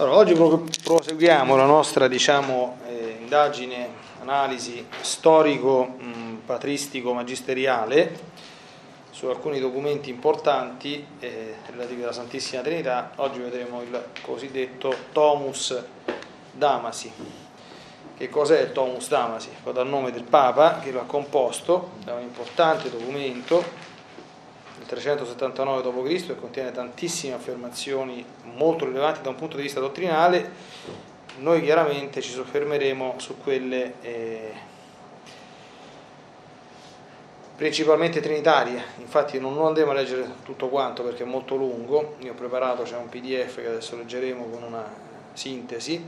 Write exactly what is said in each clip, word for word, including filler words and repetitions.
Allora, oggi proseguiamo la nostra diciamo, eh, indagine, analisi storico-patristico-magisteriale su alcuni documenti importanti eh, relativi alla Santissima Trinità. Oggi vedremo il cosiddetto Tomus Damasi. Che cos'è il Tomus Damasi? Va dal nome del Papa che lo ha composto, è un importante documento del trecentosettantanove dopo Cristo e contiene tantissime affermazioni molto rilevanti da un punto di vista dottrinale. Noi chiaramente ci soffermeremo su quelle eh, principalmente trinitarie, infatti non andremo a leggere tutto quanto perché è molto lungo. Io ho preparato, c'è un P D F che adesso leggeremo con una sintesi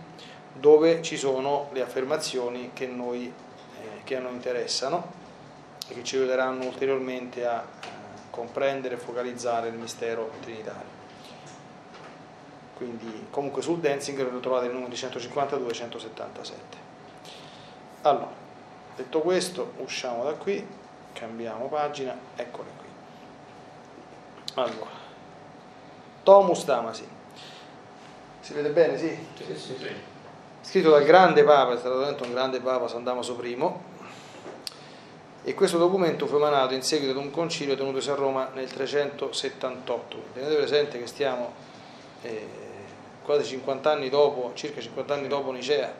dove ci sono le affermazioni che, noi, eh, che a noi interessano e che ci aiuteranno ulteriormente a comprendere e focalizzare il mistero trinitario. Quindi comunque sul Denzinger lo trovate il numero centocinquantadue centosettantasette. Allora, detto questo, usciamo da qui, cambiamo pagina, eccole qui. Allora, Tomus Damasi, si vede bene? Sì? Sì, sì, sì. Scritto dal grande Papa, è stato detto un grande Papa, San Damaso Primo, e questo documento fu emanato in seguito ad un concilio tenutosi a Roma nel trecentosettantotto. Tenete presente che stiamo Eh, quasi cinquanta anni dopo, circa cinquanta anni dopo Nicea,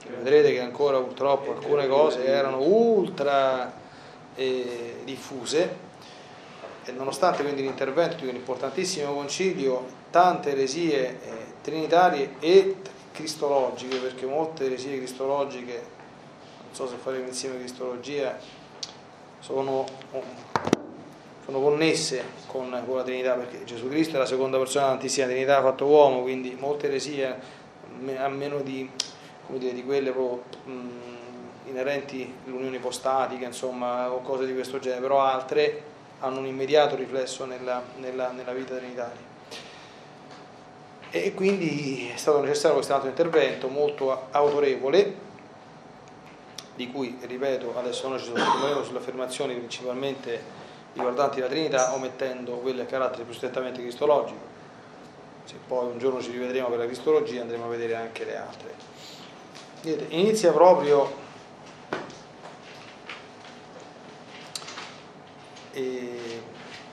che vedrete che ancora purtroppo alcune cose erano ultra eh, diffuse, e nonostante quindi l'intervento di un importantissimo concilio, tante eresie eh, trinitarie e cristologiche, perché molte eresie cristologiche, non so se faremo insieme cristologia, sono sono connesse con, con la Trinità, perché Gesù Cristo è la seconda persona della Santissima Trinità, ha fatto uomo, quindi molte eresie, a meno di, come dire, di quelle proprio mh, inerenti all'unione ipostatica, insomma, o cose di questo genere, però altre hanno un immediato riflesso nella, nella, nella vita trinitaria. E quindi è stato necessario questo altro intervento molto autorevole, di cui, ripeto, adesso noi ci soffermeremo sulle affermazioni principalmente riguardanti la Trinità, omettendo quelle a carattere più strettamente cristologico. Se poi un giorno ci rivedremo per la cristologia, andremo a vedere anche le altre. Inizia proprio eh,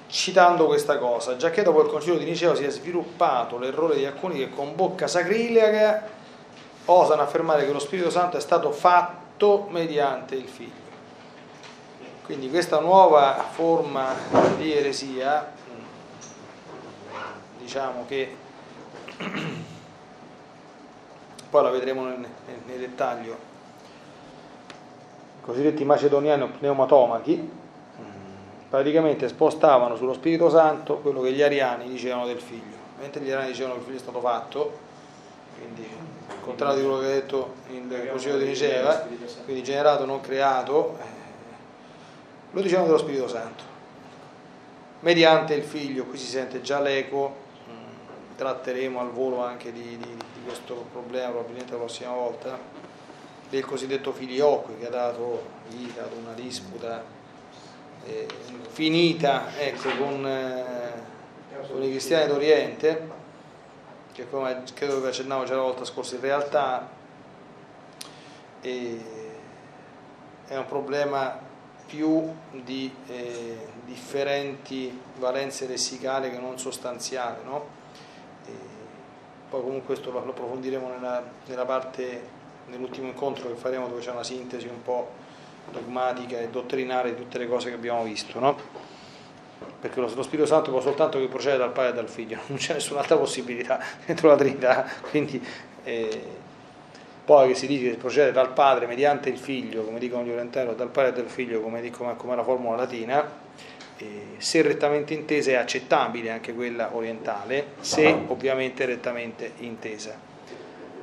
citando questa cosa: giacché dopo il concilio di Nicea si è sviluppato l'errore di alcuni che con bocca sacrilega osano affermare che lo Spirito Santo è stato fatto mediante il Figlio. Quindi questa nuova forma di eresia, diciamo che poi la vedremo nel, nel, nel dettaglio, i cosiddetti macedoniani o pneumatomachi, praticamente spostavano sullo Spirito Santo quello che gli Ariani dicevano del Figlio. Mentre gli Ariani dicevano che il Figlio è stato fatto, quindi al contrario di quello che ha detto il Concilio di Nicea, quindi generato non creato, lo diciamo dello Spirito Santo mediante il Figlio. Qui si sente già l'eco, tratteremo al volo anche di, di, di questo problema probabilmente la prossima volta, del cosiddetto filioque che ha dato vita ad una disputa eh, finita ecco, con, eh, con i cristiani d'Oriente, che come credo che accennavo già la volta scorsa, in realtà eh, è un problema più di eh, differenti valenze lessicali che non sostanziali, no? E poi comunque questo lo approfondiremo nella, nella parte, nell'ultimo incontro che faremo, dove c'è una sintesi un po' dogmatica e dottrinare di tutte le cose che abbiamo visto, no? Perché lo, lo Spirito Santo può soltanto che procede dal Padre e dal Figlio, non c'è nessun'altra possibilità dentro la Trinità, quindi eh, poi che si dice che procede dal Padre mediante il Figlio, come dicono gli orientali, dal Padre e dal Figlio, come dicono, come la formula latina, eh, se rettamente intesa è accettabile anche quella orientale, se ovviamente rettamente intesa.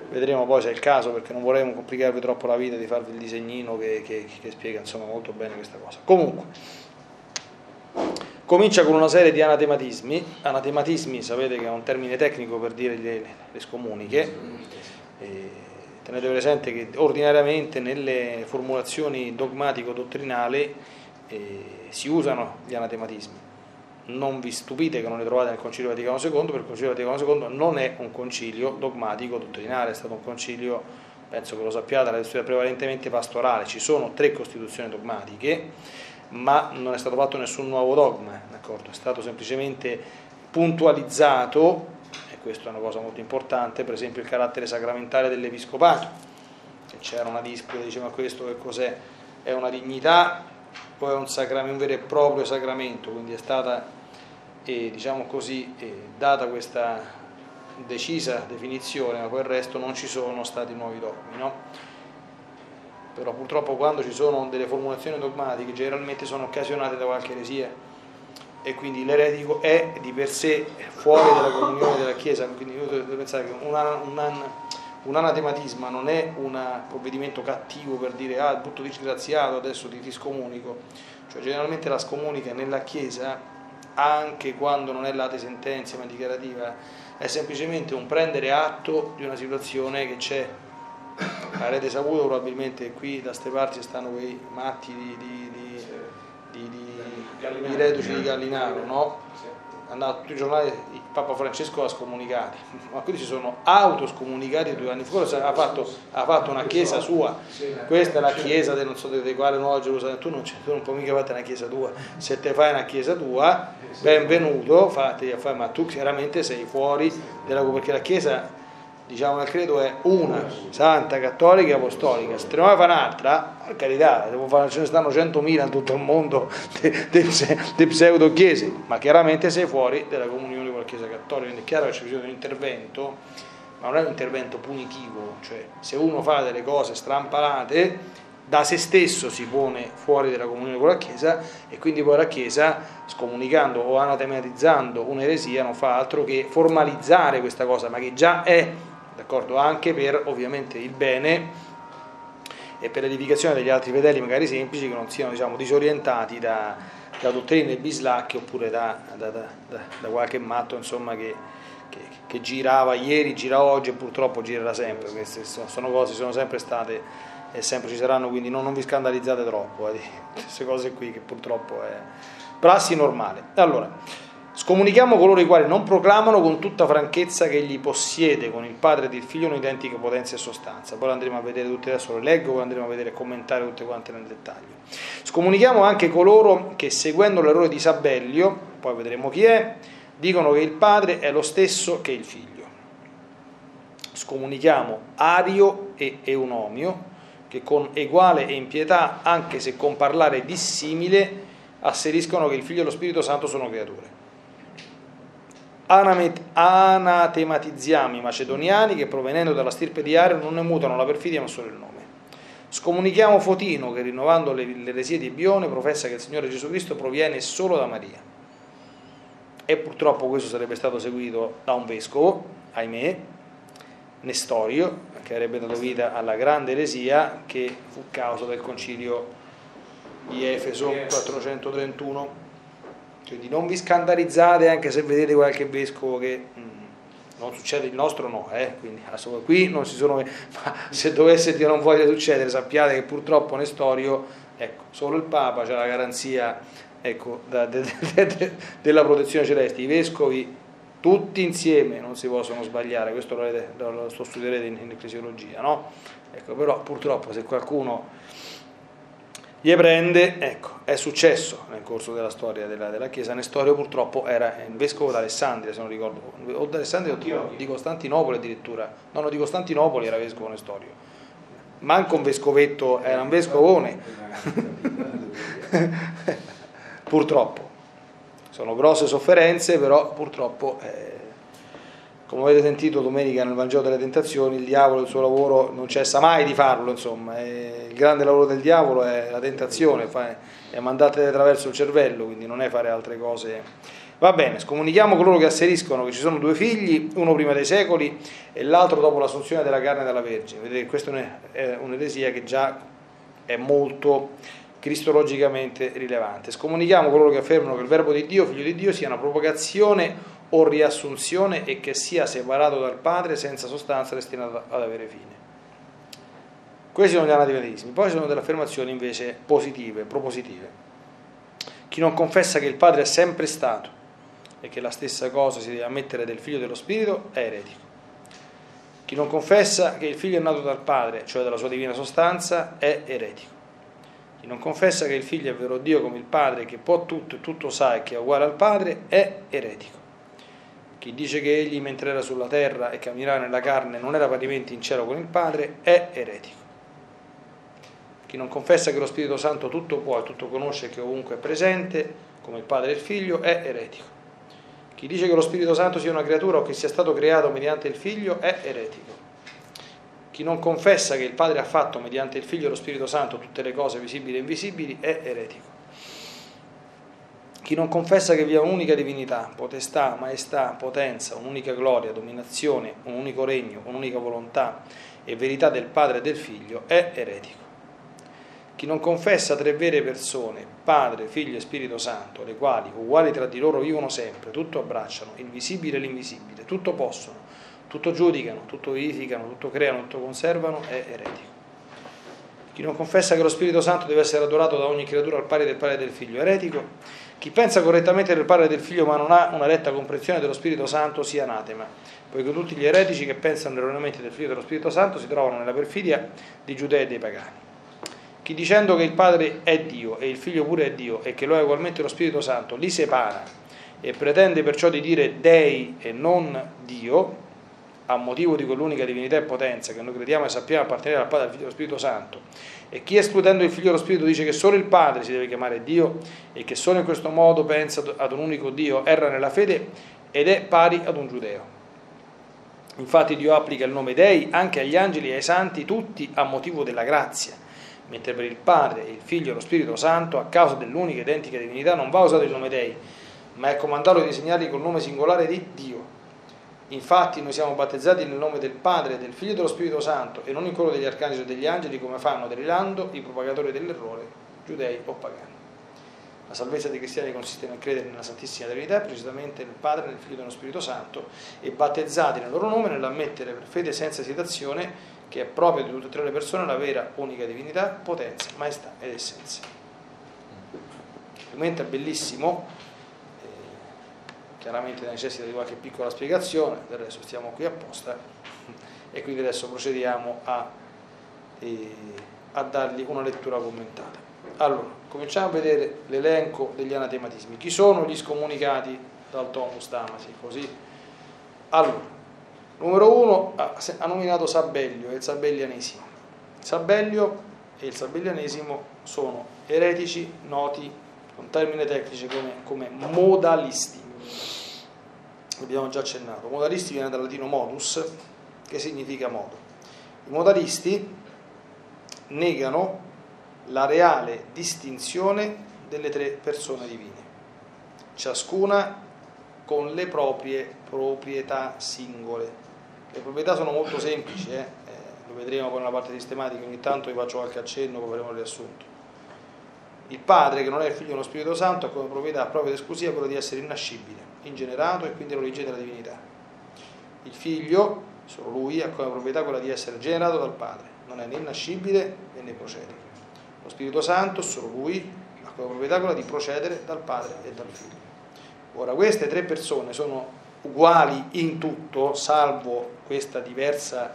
Vedremo poi se è il caso, perché non vorremmo complicarvi troppo la vita di farvi il disegnino che, che, che spiega insomma molto bene questa cosa. Comunque, comincia con una serie di anatematismi. Anatematismi, sapete che è un termine tecnico per dire le, le scomuniche, eh, tenete presente che ordinariamente nelle formulazioni dogmatico-dottrinali eh, si usano gli anatematismi, non vi stupite che non le trovate nel Concilio Vaticano secondo, perché il Concilio Vaticano secondo non è un concilio dogmatico dottrinare, è stato un concilio, penso che lo sappiate, la storia prevalentemente pastorale. Ci sono tre costituzioni dogmatiche, ma non è stato fatto nessun nuovo dogma, d'accordo? È stato semplicemente puntualizzato, e questa è una cosa molto importante, per esempio il carattere sacramentale dell'episcopato. Se c'era una disputa, diceva questo che cos'è? È una dignità, poi è un, sacramento, un vero e proprio sacramento, quindi è stata eh, diciamo così eh, data questa decisa definizione, ma poi il resto non ci sono stati nuovi dogmi, no? Però purtroppo quando ci sono delle formulazioni dogmatiche generalmente sono occasionate da qualche eresia e quindi l'eretico è di per sé fuori dalla comunione della Chiesa, quindi io devo pensare che una, una un anatematisma non è un provvedimento cattivo per dire ah, brutto disgraziato, adesso ti, ti scomunico. Cioè generalmente la scomunica nella Chiesa, anche quando non è l'ate sentenza ma dichiarativa, è semplicemente un prendere atto di una situazione che c'è. Avrete saputo probabilmente qui da ste parti stanno quei matti di, di, di, di, di, di, di reduci di Gallinaro, no? Andato tutti i giornali, il Papa Francesco l'ha scomunicato, ma quindi si sono autoscomunicati due anni scorsi, ha fatto, ha fatto una chiesa sua, questa è la chiesa del non so di quale Nuova Gerusalemme, tu non, tu non puoi mica fare una chiesa tua, se te fai una chiesa tua, benvenuto, fate, ma tu chiaramente sei fuori, della, perché la chiesa, diciamo nel credo, è una, santa, cattolica e apostolica, se te ne vuoi fare un'altra, per carità, ce ne stanno centomila in tutto il mondo di pseudo chiese, ma chiaramente sei fuori della comunione con la Chiesa cattolica, quindi è chiaro che c'è bisogno di un intervento, ma non è un intervento punitivo, cioè se uno fa delle cose strampalate da se stesso si pone fuori dalla comunione con la Chiesa e quindi poi la Chiesa, scomunicando o anatematizzando un'eresia, non fa altro che formalizzare questa cosa, ma che già è, d'accordo, anche per ovviamente il bene e per l'edificazione degli altri fedeli magari semplici che non siano, diciamo, disorientati da, da dottrine bislacche oppure da, da, da, da, da qualche matto, insomma, che, che, che girava ieri, gira oggi e purtroppo girerà sempre. Queste sono cose che sono sempre state e sempre ci saranno, quindi non, non vi scandalizzate troppo eh, di queste cose qui che purtroppo è prassi normale. Allora, scomunichiamo coloro i quali non proclamano con tutta franchezza che egli possiede con il Padre ed il Figlio un'identica potenza e sostanza. Poi andremo a vedere tutte, adesso le leggo, poi andremo a vedere e commentare tutte quante nel dettaglio. Scomunichiamo anche coloro che, seguendo l'errore di Sabellio, poi vedremo chi è, dicono che il Padre è lo stesso che il Figlio. Scomunichiamo Ario e Eunomio, che con eguale e impietà, anche se con parlare dissimile, asseriscono che il Figlio e lo Spirito Santo sono creature. Anatematizziamo i macedoniani, che provenendo dalla stirpe di Ario non ne mutano la perfidia ma solo il nome. Scomunichiamo Fotino, che rinnovando l'eresia di Bione professa che il Signore Gesù Cristo proviene solo da Maria, e purtroppo questo sarebbe stato seguito da un vescovo, ahimè, Nestorio, che avrebbe dato vita alla grande eresia che fu causa del Concilio di Efeso quattrocentotrentuno. Quindi non vi scandalizzate anche se vedete qualche vescovo che mh, non succede, il nostro no, eh? Quindi qui non si sono, ma se dovesse Dio non voglia succedere, sappiate che purtroppo Nestorio, ecco, solo il Papa c'è la garanzia, ecco, da, de, de, de, della protezione celeste, i vescovi tutti insieme non si possono sbagliare, questo lo, lo, lo, lo studierete in, in ecclesiologia, no? Ecco, però purtroppo se qualcuno gli prende, ecco, è successo nel corso della storia della, della Chiesa. Nestorio purtroppo era il vescovo d'Alessandria, se non ricordo, o d'Alessandria o di Costantinopoli addirittura, no, no, di Costantinopoli era vescovo Nestorio, manco un vescovetto, era un vescovone, purtroppo, sono grosse sofferenze, però purtroppo, eh, come avete sentito domenica nel Vangelo delle Tentazioni, il diavolo il suo lavoro non cessa mai di farlo, insomma, e il grande lavoro del diavolo è la tentazione, è mandatele attraverso il cervello, quindi non è fare altre cose. Va bene, scomunichiamo coloro che asseriscono che ci sono due figli, uno prima dei secoli e l'altro dopo l'assunzione della carne dalla Vergine. Vedete, questa è un'eresia che già è molto cristologicamente rilevante. Scomunichiamo coloro che affermano che il Verbo di Dio, Figlio di Dio, sia una propagazione o riassunzione e che sia separato dal Padre senza sostanza destinata ad avere fine. Questi sono gli anatematismi. Poi sono delle affermazioni invece positive, propositive, Chi non confessa che il Padre è sempre stato e che la stessa cosa si deve ammettere del Figlio e dello Spirito è eretico. Chi non confessa che il Figlio è nato dal Padre, cioè dalla sua divina sostanza, è eretico. Chi non confessa che il Figlio è vero Dio come il Padre, che può tutto e tutto sa e che è uguale al Padre, è eretico. Chi dice che egli, mentre era sulla terra e camminava nella carne, non era parimenti in cielo con il Padre, è eretico. Chi non confessa che lo Spirito Santo tutto può e tutto conosce, che ovunque è presente, come il Padre e il Figlio, è eretico. Chi dice che lo Spirito Santo sia una creatura o che sia stato creato mediante il Figlio è eretico. Chi non confessa che il Padre ha fatto mediante il Figlio e lo Spirito Santo tutte le cose visibili e invisibili è eretico. Chi non confessa che vi è un'unica divinità, potestà, maestà, potenza, un'unica gloria, dominazione, un unico regno, un'unica volontà e verità del Padre e del Figlio è eretico. Chi non confessa tre vere persone, Padre, Figlio e Spirito Santo, le quali, uguali tra di loro, vivono sempre, tutto abbracciano, il visibile e l'invisibile, tutto possono, tutto giudicano, tutto vivificano, tutto creano, tutto conservano, è eretico. Chi non confessa che lo Spirito Santo deve essere adorato da ogni creatura al pari del Padre e del Figlio, eretico. Chi pensa correttamente del Padre e del Figlio ma non ha una retta comprensione dello Spirito Santo sia anatema, poiché tutti gli eretici che pensano erroneamente del Figlio e dello Spirito Santo si trovano nella perfidia di Giudea e dei pagani. Chi dicendo che il Padre è Dio e il Figlio pure è Dio e che lo è ugualmente lo Spirito Santo li separa e pretende perciò di dire dei e non Dio, a motivo di quell'unica divinità e potenza che noi crediamo e sappiamo appartenere al Padre, al Figlio e allo Spirito Santo, e chi escludendo il Figlio e lo Spirito dice che solo il Padre si deve chiamare Dio e che solo in questo modo pensa ad un unico Dio, erra nella fede ed è pari ad un giudeo. Infatti Dio applica il nome Dei anche agli angeli e ai santi tutti a motivo della grazia, mentre per il Padre, il Figlio e lo Spirito Santo, a causa dell'unica identica divinità, non va usato il nome Dei, ma è comandato di designarli col nome singolare di Dio. Infatti noi siamo battezzati nel nome del Padre, del Figlio e dello Spirito Santo e non in quello degli arcangeli o degli angeli, come fanno delirando i propagatori dell'errore, giudei o pagani. La salvezza dei cristiani consiste nel credere nella Santissima Trinità, precisamente nel Padre, nel Figlio e dello Spirito Santo, e battezzati nel loro nome nell'ammettere per fede senza esitazione che è proprio di tutte e tre le persone la vera unica divinità, potenza, maestà ed essenza. L'argomento è bellissimo, eh, chiaramente necessita di qualche piccola spiegazione, del resto stiamo qui apposta e quindi adesso procediamo a, eh, a dargli una lettura commentata. Allora, cominciamo a vedere l'elenco degli anatematismi. Chi sono gli scomunicati dal Tomus Damasi? Così, allora. Numero uno ha nominato Sabellio e il Sabellianesimo. Sabellio e il Sabellianesimo sono eretici noti con termine tecnico come, come modalisti. Abbiamo già accennato. Modalisti viene dal latino modus, che significa modo. I modalisti negano la reale distinzione delle tre persone divine, ciascuna con le proprie proprietà singole. Le proprietà sono molto semplici, eh? Eh, lo vedremo poi nella parte sistematica, ogni tanto vi faccio qualche accenno, poi faremo il riassunto. Il Padre, che non è il Figlio dello Spirito Santo, ha come proprietà propria ed esclusiva quella di essere innascibile, ingenerato e quindi l'origine della divinità. Il Figlio, solo Lui, ha come proprietà quella di essere generato dal Padre, non è né innascibile né procede. Lo Spirito Santo, solo Lui, ha come proprietà quella di procedere dal Padre e dal Figlio. Ora, queste tre persone sono uguali in tutto, salvo questa diversa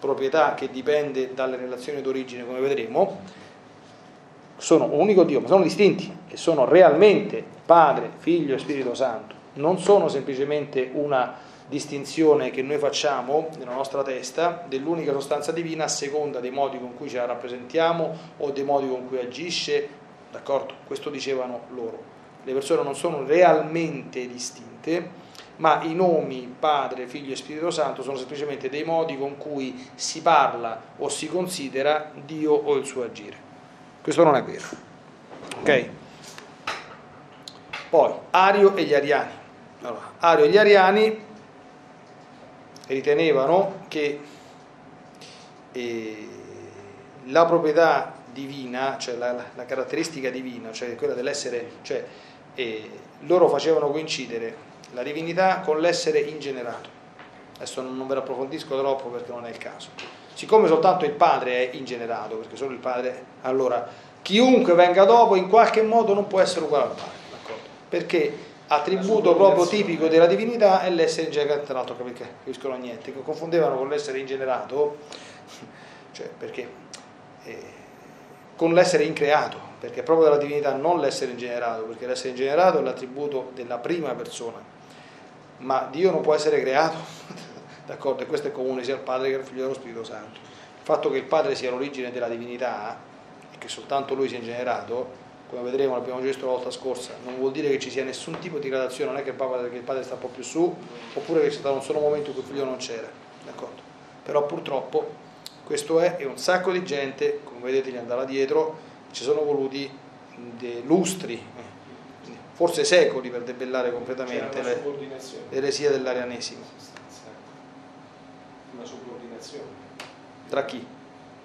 proprietà che dipende dalle relazioni d'origine, come vedremo, sono un unico Dio, ma sono distinti e sono realmente Padre, Figlio e Spirito Santo. Non sono semplicemente una distinzione che noi facciamo nella nostra testa dell'unica sostanza divina a seconda dei modi con cui ce la rappresentiamo o dei modi con cui agisce, d'accordo? Questo dicevano loro. Le persone non sono realmente distinte, ma i nomi Padre, Figlio e Spirito Santo sono semplicemente dei modi con cui si parla o si considera Dio o il suo agire. Questo non è vero. Ok? Poi, Ario e gli Ariani. Allora, Ario e gli Ariani ritenevano che eh, la proprietà divina, cioè la, la caratteristica divina, cioè quella dell'essere, cioè eh, loro facevano coincidere la divinità con l'essere ingenerato. Adesso non ve lo approfondisco troppo perché non è il caso. Siccome soltanto il Padre è ingenerato, perché solo il Padre, allora chiunque venga dopo in qualche modo non può essere uguale al Padre, d'accordo? Perché attributo proprio tipico della divinità è l'essere ingenerato, tra l'altro perché capiscono niente, che confondevano con l'essere ingenerato, cioè perché eh, con l'essere increato, perché è proprio della divinità, non l'essere ingenerato, perché l'essere ingenerato è l'attributo della prima persona, ma Dio non può essere creato, d'accordo? E questo è comune sia al Padre che al Figlio dello Spirito Santo. Il fatto che il Padre sia l'origine della divinità e che soltanto Lui sia ingenerato, come vedremo, l'abbiamo visto la volta scorsa, non vuol dire che ci sia nessun tipo di gradazione, non è che il, Papa, che il padre sta un po' più su, oppure che c'è stato un solo momento in cui il figlio non c'era, d'accordo? Però purtroppo questo è, e un sacco di gente, come vedete gli andava dietro, ci sono voluti dei lustri, forse secoli, per debellare completamente l'eresia dell'arianesimo. Una subordinazione. Tra chi?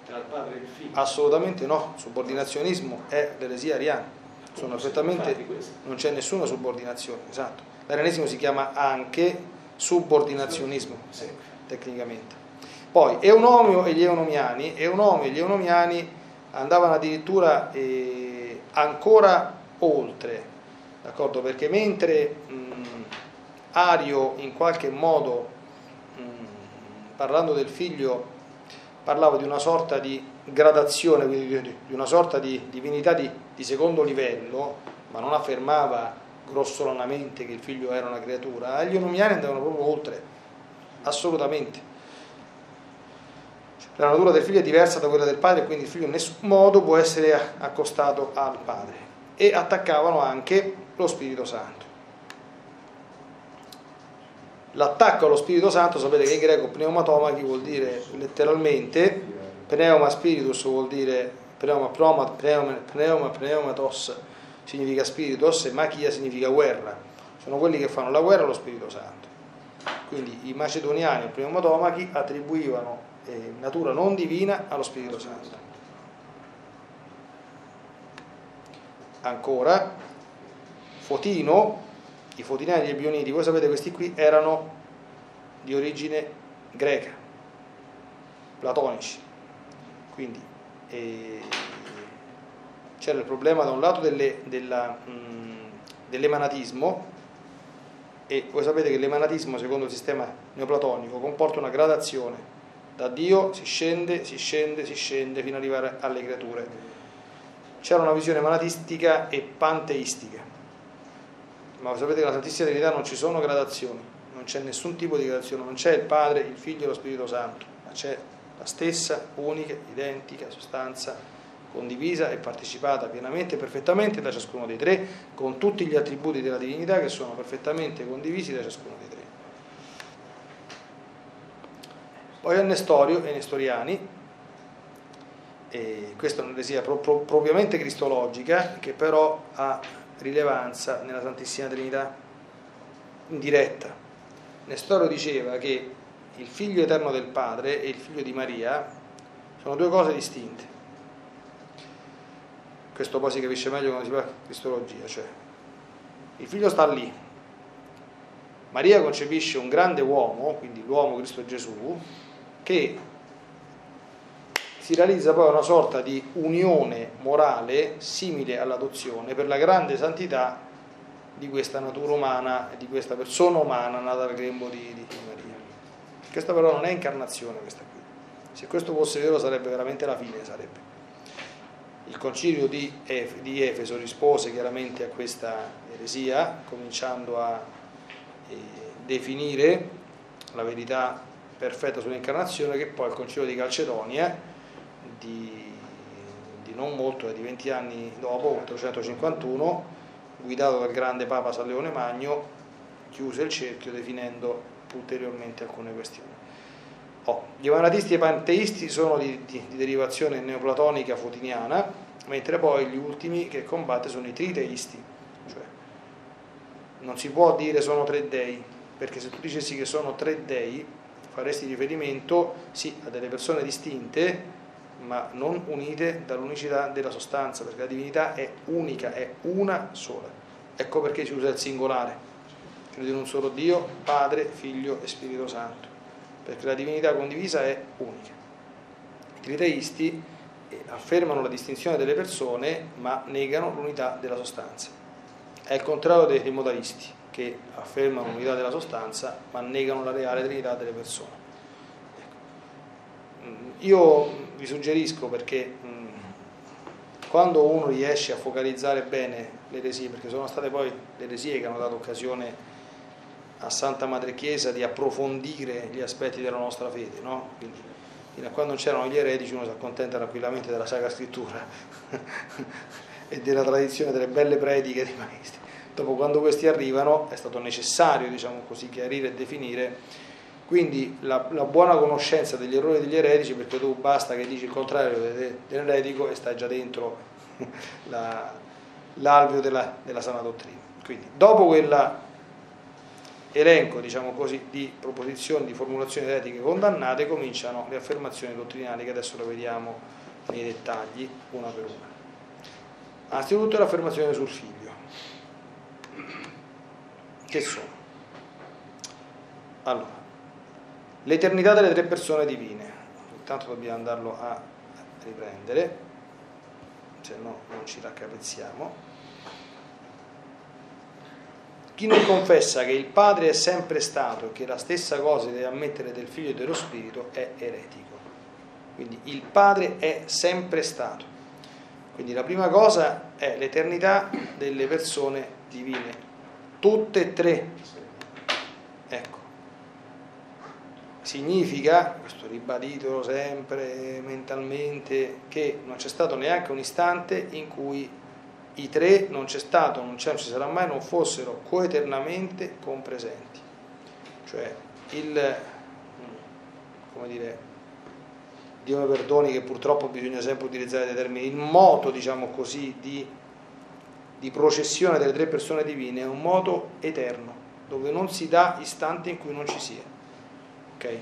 Tra il padre e il figlio? Assolutamente no, subordinazionismo è l'eresia ariana, sono perfettamente, non c'è nessuna subordinazione, esatto. L'arianesimo si chiama anche subordinazionismo, sì, tecnicamente. Poi Eunomio e gli Eunomiani, Eunomio e gli Eunomiani andavano addirittura eh, ancora oltre, d'accordo? Perché mentre mh, Ario in qualche modo, mh, parlando del figlio, parlavo di una sorta di gradazione, quindi di una sorta di divinità di, di secondo livello, ma non affermava grossolanamente che il figlio era una creatura, gli eunomiani andavano proprio oltre, assolutamente. La natura del figlio è diversa da quella del padre, quindi il figlio in nessun modo può essere accostato al padre. E attaccavano anche lo Spirito Santo. L'attacco allo Spirito Santo, sapete che in greco pneumatomachi vuol dire letteralmente pneuma spiritus, vuol dire pneuma, pneuma, pneuma, pneuma pneumatos significa spiritus e machia significa guerra, sono quelli che fanno la guerra allo Spirito Santo. Quindi i macedoniani e i pneumatomachi attribuivano eh, natura non divina allo Spirito Santo. Ancora Fotino, i fotiniani e gli ebioniti, voi sapete, questi qui erano di origine greca, platonici, quindi eh, c'era il problema da un lato delle, della, mh, dell'emanatismo, e voi sapete che l'emanatismo secondo il sistema neoplatonico comporta una gradazione, da Dio si scende, si scende, si scende fino ad arrivare alle creature. C'era una visione emanatistica e panteistica. Ma sapete che nella Santissima Trinità non ci sono gradazioni, non c'è nessun tipo di gradazione, non c'è il Padre, il Figlio e lo Spirito Santo, ma c'è la stessa, unica, identica sostanza condivisa e partecipata pienamente e perfettamente da ciascuno dei tre, con tutti gli attributi della divinità che sono perfettamente condivisi da ciascuno dei tre. Poi a Nestorio e i nestoriani, e questa è un'eresia pro- pro- propriamente cristologica, che però ha rilevanza nella Santissima Trinità indiretta. Nestorio diceva che il figlio eterno del padre e il figlio di Maria sono due cose distinte. Questo poi si capisce meglio quando si parla di cristologia, cioè il figlio sta lì, Maria concepisce un grande uomo, quindi l'uomo Cristo Gesù, che si realizza poi una sorta di unione morale simile all'adozione per la grande santità di questa natura umana e di questa persona umana nata dal grembo di, di Maria. Questa però non è incarnazione, questa qui. Se questo fosse vero sarebbe veramente la fine, sarebbe. Il concilio di, Efe, di Efeso rispose chiaramente a questa eresia, cominciando a eh, definire la verità perfetta sull'incarnazione, che poi il concilio di Calcedonia Di, di non molto, di venti anni dopo, ottocentocinquantuno, guidato dal grande Papa San Leone Magno, chiuse il cerchio definendo ulteriormente alcune questioni. Oh, gli emanatisti e i panteisti sono di, di, di derivazione neoplatonica fotiniana, mentre poi gli ultimi che combatte sono i triteisti, cioè non si può dire sono tre dei, perché se tu dicessi che sono tre dei faresti riferimento sì a delle persone distinte, ma non unite dall'unicità della sostanza, perché la divinità è unica, è una sola. Ecco perché si usa il singolare, credo in un solo Dio, Padre, Figlio e Spirito Santo, perché la divinità condivisa è unica. I triteisti affermano la distinzione delle persone ma negano l'unità della sostanza. È il contrario dei modalisti, che affermano l'unità della sostanza ma negano la reale trinità delle persone. Io vi suggerisco, perché quando uno riesce a focalizzare bene le eresie, perché sono state poi le eresie che hanno dato occasione a Santa Madre Chiesa di approfondire gli aspetti della nostra fede, no? Quindi, fino a quando non c'erano gli eretici uno si accontenta tranquillamente della Sacra Scrittura e della tradizione delle belle prediche dei maestri. Dopo, quando questi arrivano, è stato necessario, diciamo così, chiarire e definire. Quindi la, la buona conoscenza degli errori degli eretici, perché tu basta che dici il contrario dell'eretico e stai già dentro la, l'alveo della, della sana dottrina. Quindi dopo quella elenco, diciamo così, di proposizioni, di formulazioni eretiche condannate, cominciano le affermazioni dottrinali, che adesso le vediamo nei dettagli una per una. Anzitutto l'affermazione sul figlio. Che sono? Allora, l'eternità delle tre persone divine. Intanto dobbiamo andarlo a riprendere, se no non ci raccapezziamo. Chi non confessa che il Padre è sempre stato e che la stessa cosa deve ammettere del Figlio e dello Spirito è eretico. Quindi il Padre è sempre stato. Quindi la prima cosa è l'eternità delle persone divine, tutte e tre. Ecco, significa, questo ribadito sempre mentalmente, che non c'è stato neanche un istante in cui i tre, non c'è stato, non c'è, non ci sarà mai, non fossero coeternamente compresenti. Cioè, il, come dire, Dio mi perdoni che purtroppo bisogna sempre utilizzare dei termini, il moto, diciamo così, di, di processione delle tre persone divine è un moto eterno, dove non si dà istante in cui non ci sia. Ok?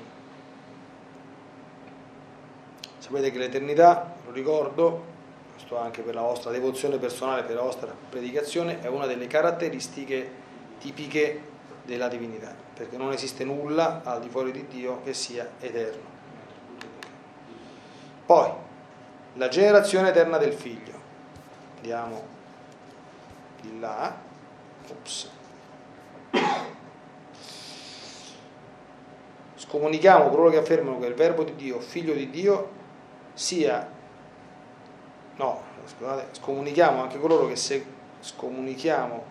Sapete che l'eternità, lo ricordo, questo anche per la vostra devozione personale, per la vostra predicazione, è una delle caratteristiche tipiche della divinità, perché non esiste nulla al di fuori di Dio che sia eterno. Poi, la generazione eterna del Figlio. Andiamo di là. Ops. Scomunichiamo coloro che affermano che il Verbo di Dio, Figlio di Dio, sia... No, scusate, scomunichiamo anche coloro che se scomunichiamo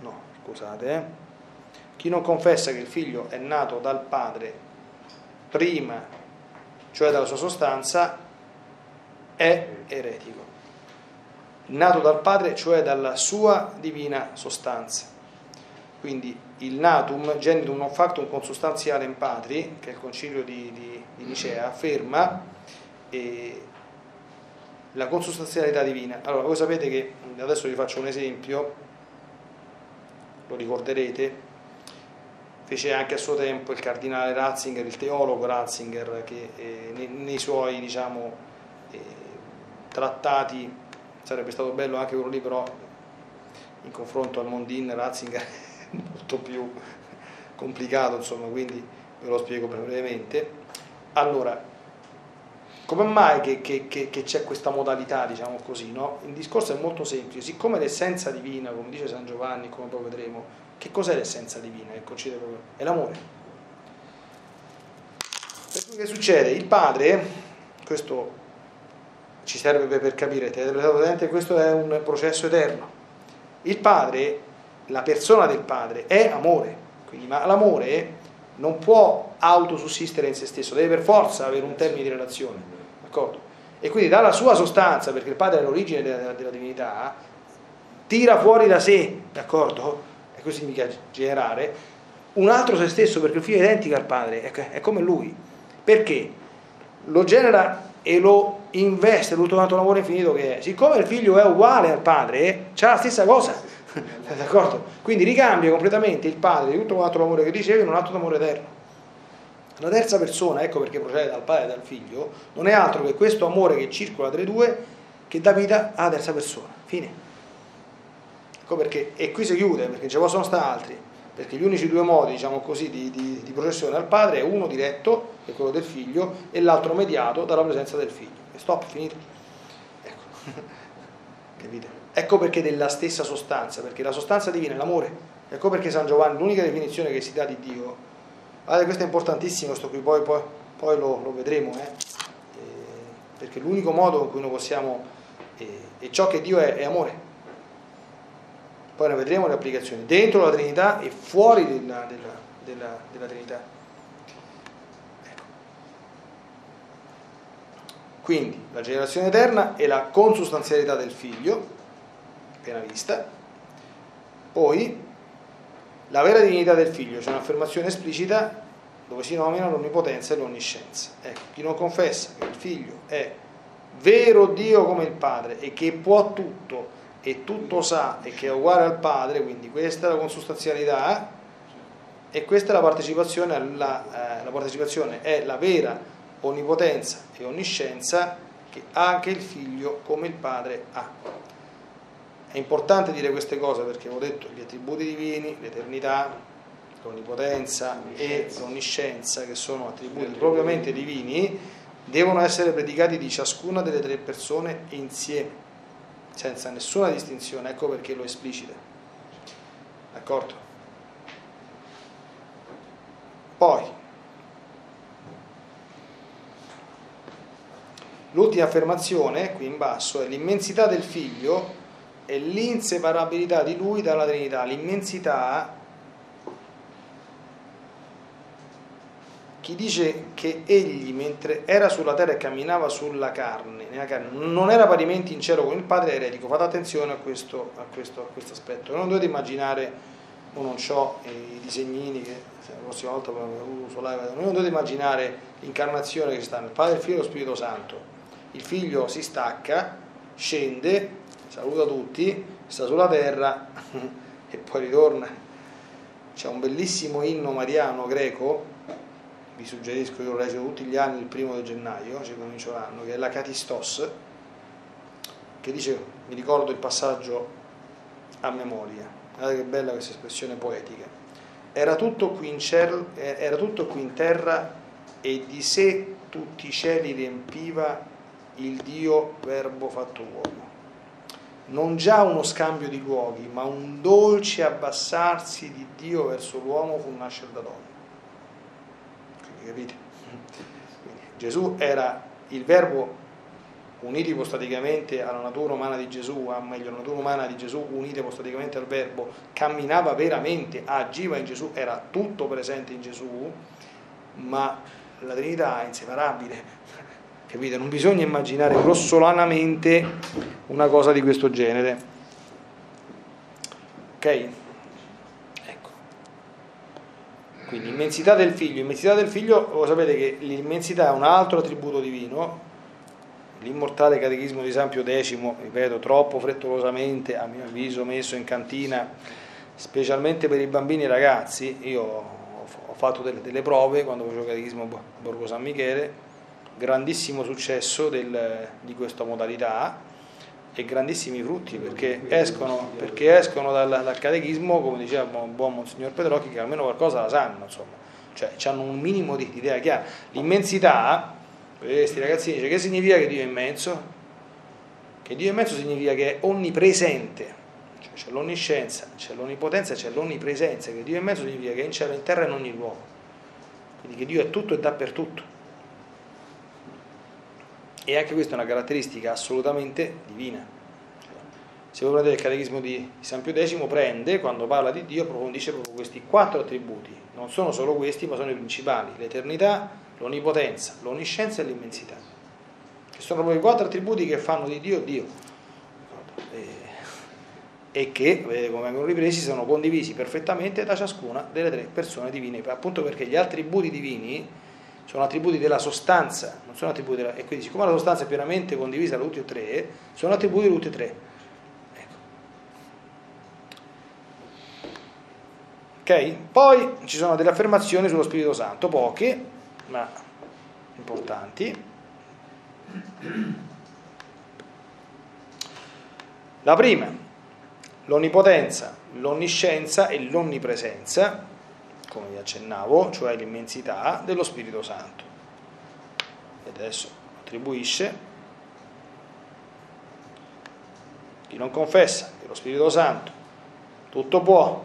no, scusate eh. Chi non confessa che il figlio è nato dal padre prima, cioè dalla sua sostanza, è eretico. Nato dal padre, cioè dalla sua divina sostanza. Quindi il natum, genitum non factum consustanziale in patri, che il concilio di, di, di Nicea afferma, eh, la consustanzialità divina. Allora, voi sapete che, adesso vi faccio un esempio, lo ricorderete, fece anche a suo tempo il cardinale Ratzinger, il teologo Ratzinger, che eh, nei, nei suoi, diciamo, eh, trattati, sarebbe stato bello anche quello lì, però in confronto al Mondin Ratzinger molto più complicato, insomma, quindi ve lo spiego brevemente. Allora, come mai che, che, che, che c'è questa modalità, diciamo così, no? Il discorso è molto semplice. Siccome l'essenza divina, come dice San Giovanni, come poi vedremo, che cos'è l'essenza divina? Che concede proprio? È l'amore. Per cui che succede? Il padre, questo ci serve per capire, questo è un processo eterno. Il padre, la persona del padre è amore, quindi, ma l'amore non può autosussistere in se stesso, deve per forza avere un termine di relazione, d'accordo? E quindi dalla sua sostanza, perché il padre è l'origine della, della divinità, tira fuori da sé, d'accordo? E questo significa generare un altro se stesso, perché il figlio è identico al padre, è, è come lui, perché lo genera e lo investe tutto quanto l'amore infinito che è. Siccome il figlio è uguale al padre, c'ha la stessa cosa, d'accordo? Quindi ricambia completamente il padre di tutto quanto l'amore che riceve in un atto d'amore eterno. La terza persona, ecco perché procede dal padre e dal figlio, non è altro che questo amore che circola tra i due, che dà vita alla terza persona. Fine. Ecco perché, e qui si chiude, perché ci possono stare altri, perché gli unici due modi, diciamo così, di, di, di processione al padre è uno diretto, che è quello del figlio, e l'altro mediato dalla presenza del figlio. E stop, finito. Ecco. Capite? Ecco perché della stessa sostanza, perché la sostanza divina è l'amore. Ecco perché San Giovanni, l'unica definizione che si dà di Dio, allora, questo è importantissimo, sto qui, poi, poi, poi lo, lo vedremo, eh? Eh, perché l'unico modo con cui noi possiamo, eh, e ciò che Dio è, è amore. Poi ne vedremo le applicazioni dentro la Trinità e fuori della, della, della, della Trinità. Ecco. Quindi la generazione eterna è la consustanzialità del Figlio, appena vista. Poi la vera divinità del Figlio, c'è cioè un'affermazione esplicita dove si nomina l'onnipotenza e l'onniscienza. Ecco, chi non confessa che il Figlio è vero Dio come il Padre e che può tutto e tutto sa e che è uguale al Padre, quindi questa è la consustanzialità e questa è la partecipazione alla, eh, la partecipazione è la vera onnipotenza e onniscienza che anche il Figlio come il Padre ha. È importante dire queste cose perché avevo detto gli attributi divini, l'eternità, l'onnipotenza e l'onniscienza, che sono attributi propriamente divini, devono essere predicati di ciascuna delle tre persone insieme, senza nessuna distinzione. Ecco perché lo esplicita, d'accordo? Poi l'ultima affermazione qui in basso è l'immensità del Figlio e l'inseparabilità di Lui dalla Trinità. L'immensità, chi dice che egli mentre era sulla terra e camminava sulla carne, nella carne non era parimenti in cielo con il Padre, eretico. Fate attenzione a questo, a questo, a questo aspetto. Non dovete immaginare, o non ho i disegnini che la prossima volta uso live, non dovete immaginare l'incarnazione che sta nel Padre, il Figlio e lo Spirito Santo. Il Figlio si stacca, scende, saluta tutti, sta sulla terra e poi ritorna. C'è un bellissimo inno mariano greco, vi suggerisco, io lo leggo tutti gli anni il primo di gennaio, ci comincio l'anno, che è la Catistos, che dice, mi ricordo il passaggio a memoria, guardate che bella questa espressione poetica: era tutto qui in cielo, era tutto qui in terra e di sé tutti i cieli riempiva il Dio verbo fatto uomo, non già uno scambio di luoghi ma un dolce abbassarsi di Dio verso l'uomo fu nascere da donna. Capite? Quindi, Gesù era il verbo unito ipostaticamente alla natura umana di Gesù, o meglio la natura umana di Gesù unita ipostaticamente al verbo, camminava veramente, agiva in Gesù, era tutto presente in Gesù, ma la Trinità è inseparabile, capite? Non bisogna immaginare grossolanamente una cosa di questo genere, ok? Quindi immensità del Figlio, immensità del Figlio, lo sapete che l'immensità è un altro attributo divino. L'immortale Catechismo di San Pio X, ripeto, troppo frettolosamente, a mio avviso, messo in cantina, specialmente per i bambini e i ragazzi. Io ho fatto delle, delle prove quando facevo il Catechismo Borgo San Michele, grandissimo successo del, di questa modalità e grandissimi frutti, perché escono, perché escono dal, dal catechismo, come diceva il buon Monsignor Pedrocchi, che almeno qualcosa la sanno, insomma, cioè hanno un minimo di, di idea chiara. L'immensità, questi ragazzini, dice, che significa che Dio è immenso? Che Dio è immenso significa che è onnipresente, cioè c'è l'onniscienza, c'è l'onnipotenza, c'è l'onnipresenza. Che Dio è immenso significa che è in cielo, in terra e in ogni luogo, quindi che Dio è tutto e dappertutto. E anche questa è una caratteristica assolutamente divina. Se voi prendete il Catechismo di San Pio X, prende, quando parla di Dio, approfondisce proprio questi quattro attributi. Non sono solo questi, ma sono i principali: l'eternità, l'onnipotenza, l'onniscienza e l'immensità, che sono proprio i quattro attributi che fanno di Dio Dio, e che, vedete come vengono ripresi, sono condivisi perfettamente da ciascuna delle tre persone divine, appunto perché gli attributi divini sono attributi della sostanza, non sono attributi della... e quindi siccome la sostanza è pienamente condivisa da tutti e tre, sono attributi da tutti e tre. Ecco. Ok? Poi ci sono delle affermazioni sullo Spirito Santo, poche, ma importanti. La prima, l'onnipotenza l'onniscienza e l'onnipresenza, come vi accennavo, cioè l'immensità dello Spirito Santo. E adesso attribuisce chi non confessa che lo Spirito Santo tutto può,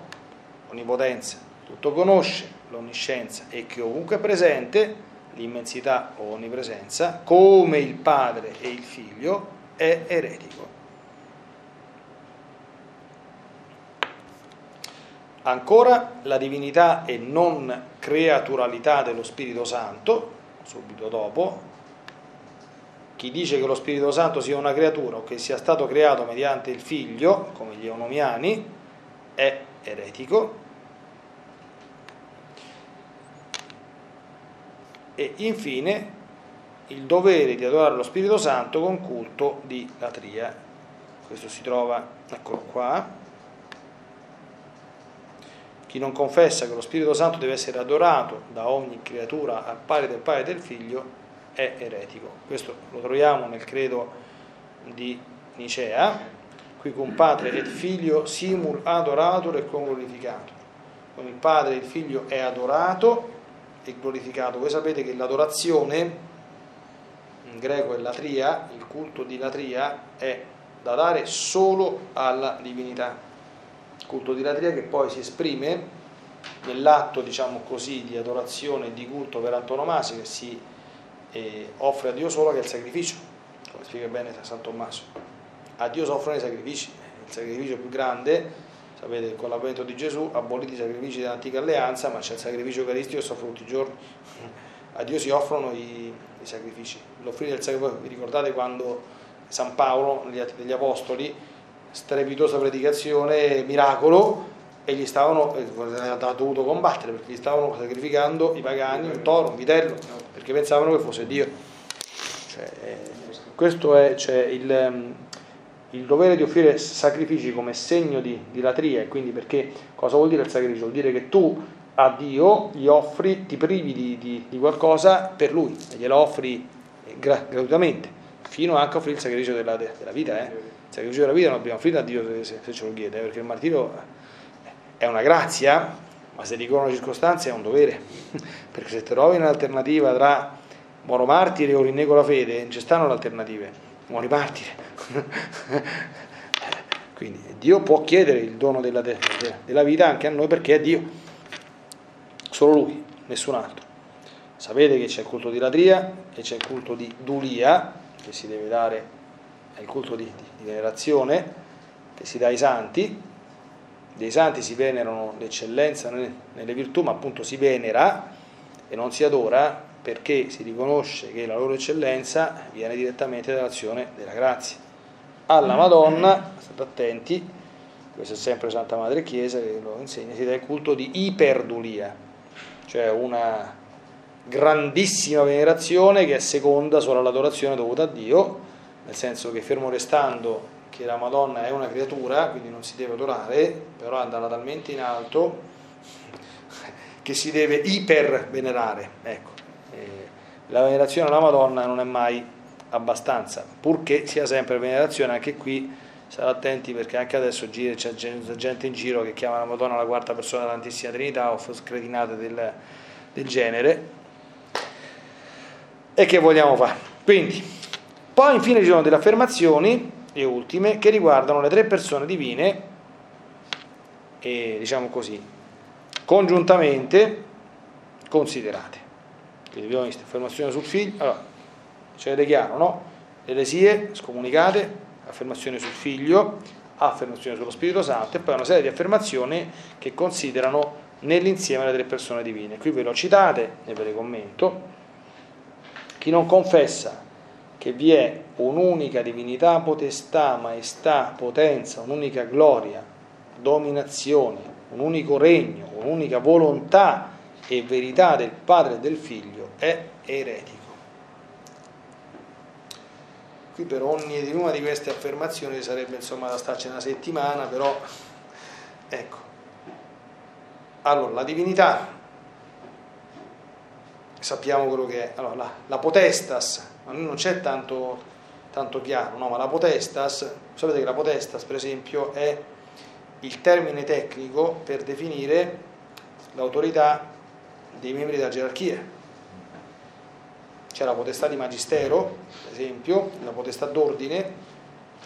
onnipotenza, tutto conosce, l'onniscienza, e che ovunque è presente, l'immensità o onnipresenza, come il Padre e il Figlio, è eretico. Ancora, la divinità e non creaturalità dello Spirito Santo, subito dopo. Chi dice che lo Spirito Santo sia una creatura o che sia stato creato mediante il Figlio, come gli Eunomiani, è eretico. E infine il dovere di adorare lo Spirito Santo con culto di latria. Questo si trova, eccolo qua. Chi non confessa che lo Spirito Santo deve essere adorato da ogni creatura al pari del Padre e del Figlio è eretico. Questo lo troviamo nel credo di Nicea: qui con Padre e Figlio simul adoratur e conglorificatur. Con il Padre e il Figlio è adorato e glorificato. Voi sapete che l'adorazione, in greco è latria, il culto di latria è da dare solo alla divinità. Il culto di latria che poi si esprime nell'atto, diciamo così, di adorazione e di culto per antonomasia che si eh, offre a Dio solo, che è il sacrificio, come spiega bene San Tommaso. A Dio si offrono i sacrifici, il sacrificio più grande. Sapete, con l'avvento di Gesù aboliti i sacrifici dell'antica alleanza, ma c'è il sacrificio eucaristico che soffre tutti i giorni. A Dio si offrono i, i sacrifici. L'offrire del sacrificio, vi ricordate quando San Paolo, negli Atti degli Apostoli, strepitosa predicazione, miracolo, e gli stavano, ha dovuto combattere perché gli stavano sacrificando i pagani, un toro, un vitello, perché pensavano che fosse Dio. Cioè, questo è cioè, il... il dovere di offrire sacrifici come segno di, di latria. E quindi, perché cosa vuol dire il sacrificio? Vuol dire che tu a Dio gli offri, ti privi di, di, di qualcosa per Lui, e glielo offri gra- gratuitamente, fino anche a offrire il sacrificio della, della vita. Eh. Il sacrificio della vita non abbiamo offrito a Dio se, se ce lo chiede, eh, perché il martirio è una grazia, ma se ricorrono le circostanze è un dovere, perché se trovi un'alternativa tra moro martire o rinnego la fede, non ci stanno le alternative. Muori martire. Quindi Dio può chiedere il dono della, de- della vita anche a noi, perché è Dio, solo Lui, nessun altro. Sapete che c'è il culto di latria e c'è il culto di dulia, che si deve dare, è il culto di, di, di venerazione che si dà ai santi. Dei santi si venerano l'eccellenza nelle virtù, ma appunto si venera e non si adora, perché si riconosce che la loro eccellenza viene direttamente dall'azione della grazia. Alla Madonna, state attenti, questa è sempre Santa Madre Chiesa che lo insegna, si dà il culto di iperdulia, cioè una grandissima venerazione che è seconda solo all'adorazione dovuta a Dio, nel senso che, fermo restando che la Madonna è una creatura, quindi non si deve adorare, però andava talmente in alto che si deve ipervenerare, ecco. La venerazione alla Madonna non è mai abbastanza, purché sia sempre venerazione. Anche qui state attenti, perché anche adesso c'è gente in giro che chiama la Madonna la quarta persona della Santissima Trinità o scretinate del, del genere. E che vogliamo fare? Quindi, poi infine ci sono delle affermazioni, le ultime, che riguardano le tre persone divine e, diciamo così, congiuntamente considerate. Quindi abbiamo visto affermazione sul figlio, allora ce l'avete chiaro, no? Le eresie scomunicate, affermazione sul figlio, affermazione sullo Spirito Santo, e poi una serie di affermazioni che considerano nell'insieme le tre persone divine. Qui ve le ho citate e ve le commento. Chi non confessa che vi è un'unica divinità, potestà, maestà, potenza, un'unica gloria, dominazione, un unico regno, un'unica volontà e verità del Padre e del Figlio è eretico. Qui per ogni di una di queste affermazioni sarebbe, insomma, da starci una settimana, però ecco. Allora, la divinità sappiamo quello che è. Allora, la, la potestas, ma non c'è tanto tanto chiaro, no? Ma la potestas, sapete che la potestas per esempio è il termine tecnico per definire l'autorità dei membri della gerarchia. C'è la potestà di magistero, per esempio, la potestà d'ordine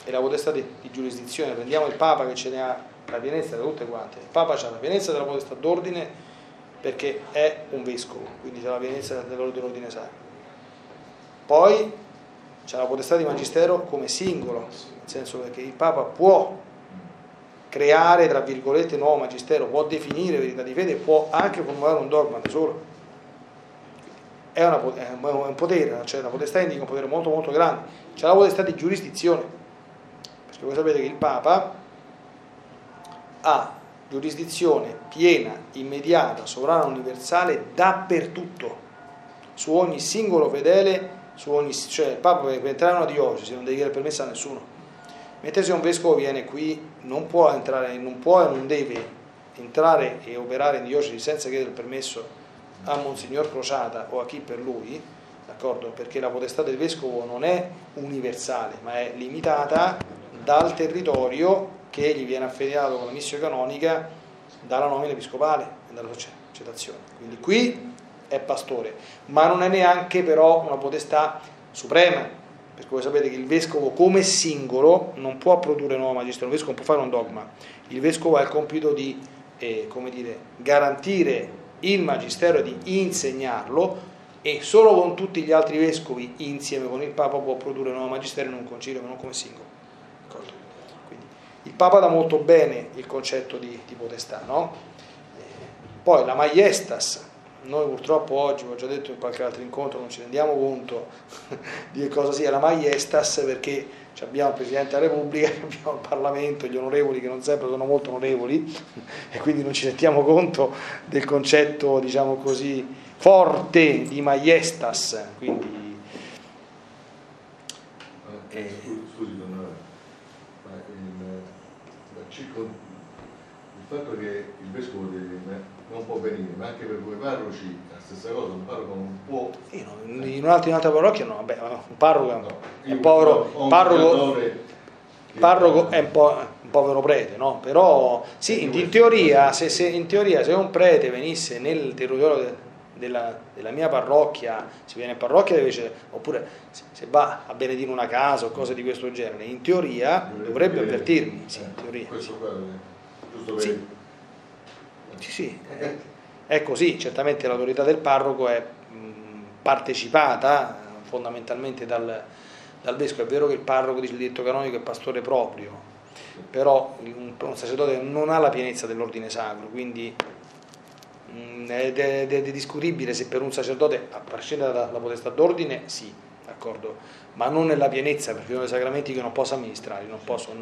e la potestà di, di giurisdizione. Prendiamo il Papa che ce ne ha la pienezza da tutte quante. Il Papa ha la pienezza della potestà d'ordine perché è un vescovo, quindi c'è la pienezza dell'ordine sacro. Poi c'è la potestà di magistero come singolo, nel senso che il Papa può creare, tra virgolette, nuovo magistero, può definire verità di fede, può anche formulare un dogma da solo. È, una, è un potere, cioè la potestà indica un potere molto molto grande. C'è la potestà di giurisdizione, perché voi sapete che il Papa ha giurisdizione piena, immediata, sovrana, universale dappertutto, su ogni singolo fedele, su ogni, cioè il Papa per entrare in una diocesi non deve chiedere permesso a nessuno, mentre se un vescovo viene qui non può entrare, non può e non deve entrare e operare in diocesi senza chiedere il permesso a Monsignor Crociata o a chi per lui, d'accordo? Perché la potestà del vescovo non è universale, ma è limitata dal territorio che gli viene affiliato con la missione canonica dalla nomina episcopale e dalla successione. Quindi qui è pastore, ma non è neanche però una potestà suprema, perché voi sapete che il vescovo come singolo non può produrre nuovo magistero, il vescovo non può fare un dogma, il vescovo ha il compito di eh, come dire, garantire il magistero e di insegnarlo, e solo con tutti gli altri vescovi insieme con il Papa può produrre nuovo magistero in un concilio, ma non come singolo. D'accordo? Il Papa dà molto bene il concetto di, di potestà, no? Poi la maiestas, noi purtroppo oggi, ho già detto in qualche altro incontro, non ci rendiamo conto di che cosa sia la maiestas, perché abbiamo il Presidente della Repubblica, abbiamo il Parlamento, gli onorevoli che non sempre sono molto onorevoli, e quindi non ci rendiamo conto del concetto, diciamo così, forte di maiestas. Quindi il fatto che il vescovo non può venire, ma anche per voi parroci la stessa cosa, un parroco non può. In un'altra, in un'altra parrocchia no, vabbè, un parroco è un, no, è un povero un parroco, parroco è un, po', un povero prete, no? Però sì, in, in, teoria, se, se, in teoria se un prete venisse nel territorio de, della, della mia parrocchia, se viene in parrocchia invece, oppure se, se va a benedire una casa o cose di questo genere, in teoria dovrebbe avvertirmi, sì, in teoria. Questo qua giusto per sì. Sì, sì, è, è così, certamente l'autorità del parroco è mh, partecipata fondamentalmente dal, dal vescovo. È vero che il parroco, dice il diritto canonico, è pastore proprio, però un, un sacerdote non ha la pienezza dell'ordine sacro, quindi mh, è, è, è discutibile se per un sacerdote, a prescindere dalla potestà d'ordine, sì, d'accordo, ma non nella pienezza, perché sono dei sacramenti che non posso amministrare, non posso,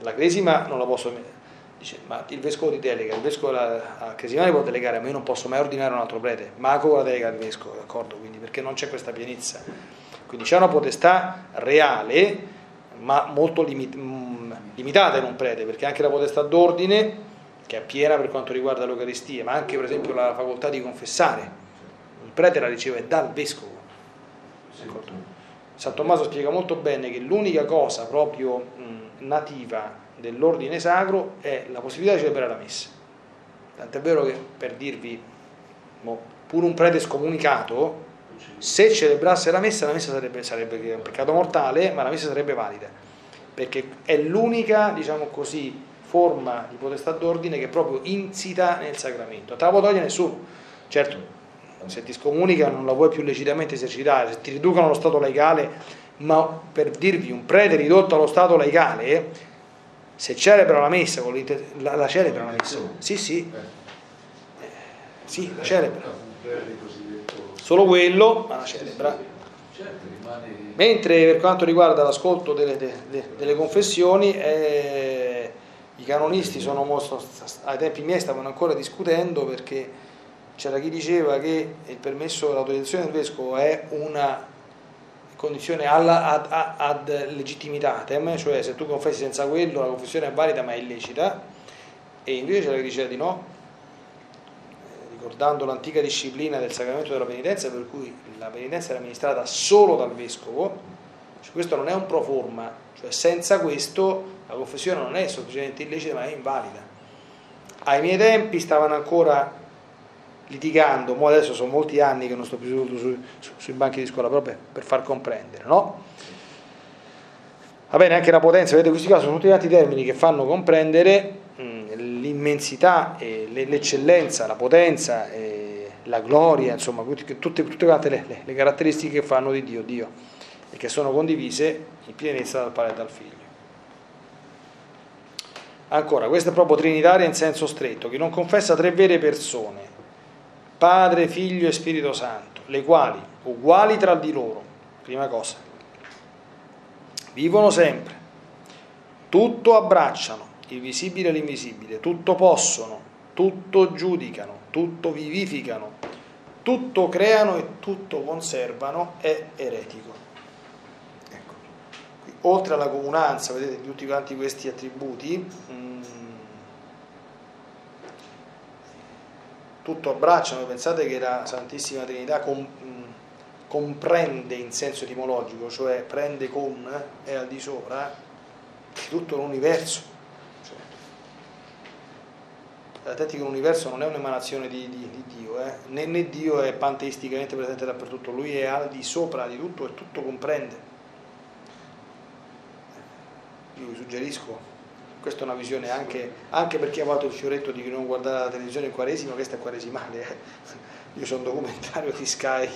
la cresima non la posso. Dice, ma il vescovo ti delega, il vescovo al cresimale può delegare, ma io non posso mai ordinare un altro prete, ma con la delega al vescovo, d'accordo? Quindi, perché non c'è questa pienezza. Quindi c'è una potestà reale, ma molto limit- limitata in un prete, perché anche la potestà d'ordine, che è piena per quanto riguarda l'Eucaristia, ma anche per esempio la facoltà di confessare, il prete la riceve dal vescovo, d'accordo? San Tommaso spiega molto bene che l'unica cosa proprio mh, nativa dell'ordine sacro è la possibilità di celebrare la messa. Tant'è vero che, per dirvi, pure un prete scomunicato, se celebrasse la messa, la messa sarebbe, sarebbe un peccato mortale, ma la messa sarebbe valida, perché è l'unica, diciamo così, forma di potestà d'ordine che è proprio insita nel sacramento. Te la può togliere nessuno, certo, se ti scomunica non la puoi più legittimamente esercitare, se ti riducono allo stato laicale, ma per dirvi, un prete ridotto allo stato laicale, se celebra la messa, con la, la celebra la messa, sì sì, eh, sì, la celebra, solo quello, ma la celebra. Mentre per quanto riguarda l'ascolto delle, delle, delle confessioni, eh, i canonisti sono molto, ai tempi miei stavano ancora discutendo, perché c'era chi diceva che il permesso, l'autorizzazione del vescovo è una condizione alla, ad, ad, ad legittimitatem, cioè se tu confessi senza quello la confessione è valida ma è illecita, e invece c'era che diceva di no, eh, ricordando l'antica disciplina del sacramento della penitenza, per cui la penitenza era amministrata solo dal vescovo, Cioè, questo non è un pro forma, cioè senza questo la confessione non è semplicemente illecita, ma è invalida. Ai miei tempi stavano ancora litigando, mo adesso sono molti anni che non sto più seduto su, su, sui banchi di scuola, proprio per far comprendere, no? Va bene, anche la potenza, vedete, questi casi sono tutti altri termini che fanno comprendere mh, l'immensità, eh, l'eccellenza, la potenza, eh, la gloria, insomma, tutte, tutte quante le, le, le caratteristiche che fanno di Dio Dio e che sono condivise in pienezza dal Padre e dal Figlio. Ancora, questa è proprio trinitaria in senso stretto: chi non confessa tre vere persone, Padre, Figlio e Spirito Santo, le quali, uguali tra di loro, prima cosa, vivono sempre, tutto abbracciano, il visibile e l'invisibile, tutto possono, tutto giudicano, tutto vivificano, tutto creano e tutto conservano, è eretico. Ecco. Qui, oltre alla comunanza, vedete, di tutti quanti questi attributi, mh, tutto abbracciano, pensate che la Santissima Trinità com- comprende in senso etimologico, cioè prende con, è al di sopra di tutto l'universo. Cioè, attenti che l'universo non è un'emanazione di, di, di Dio, eh? né, né Dio è panteisticamente presente dappertutto, lui è al di sopra di tutto e tutto comprende. Io vi suggerisco, questa è una visione anche, anche per chi ha fatto il fioretto di non guardare la televisione in quaresima, questa è quaresimale, eh. Io sono un documentario di Sky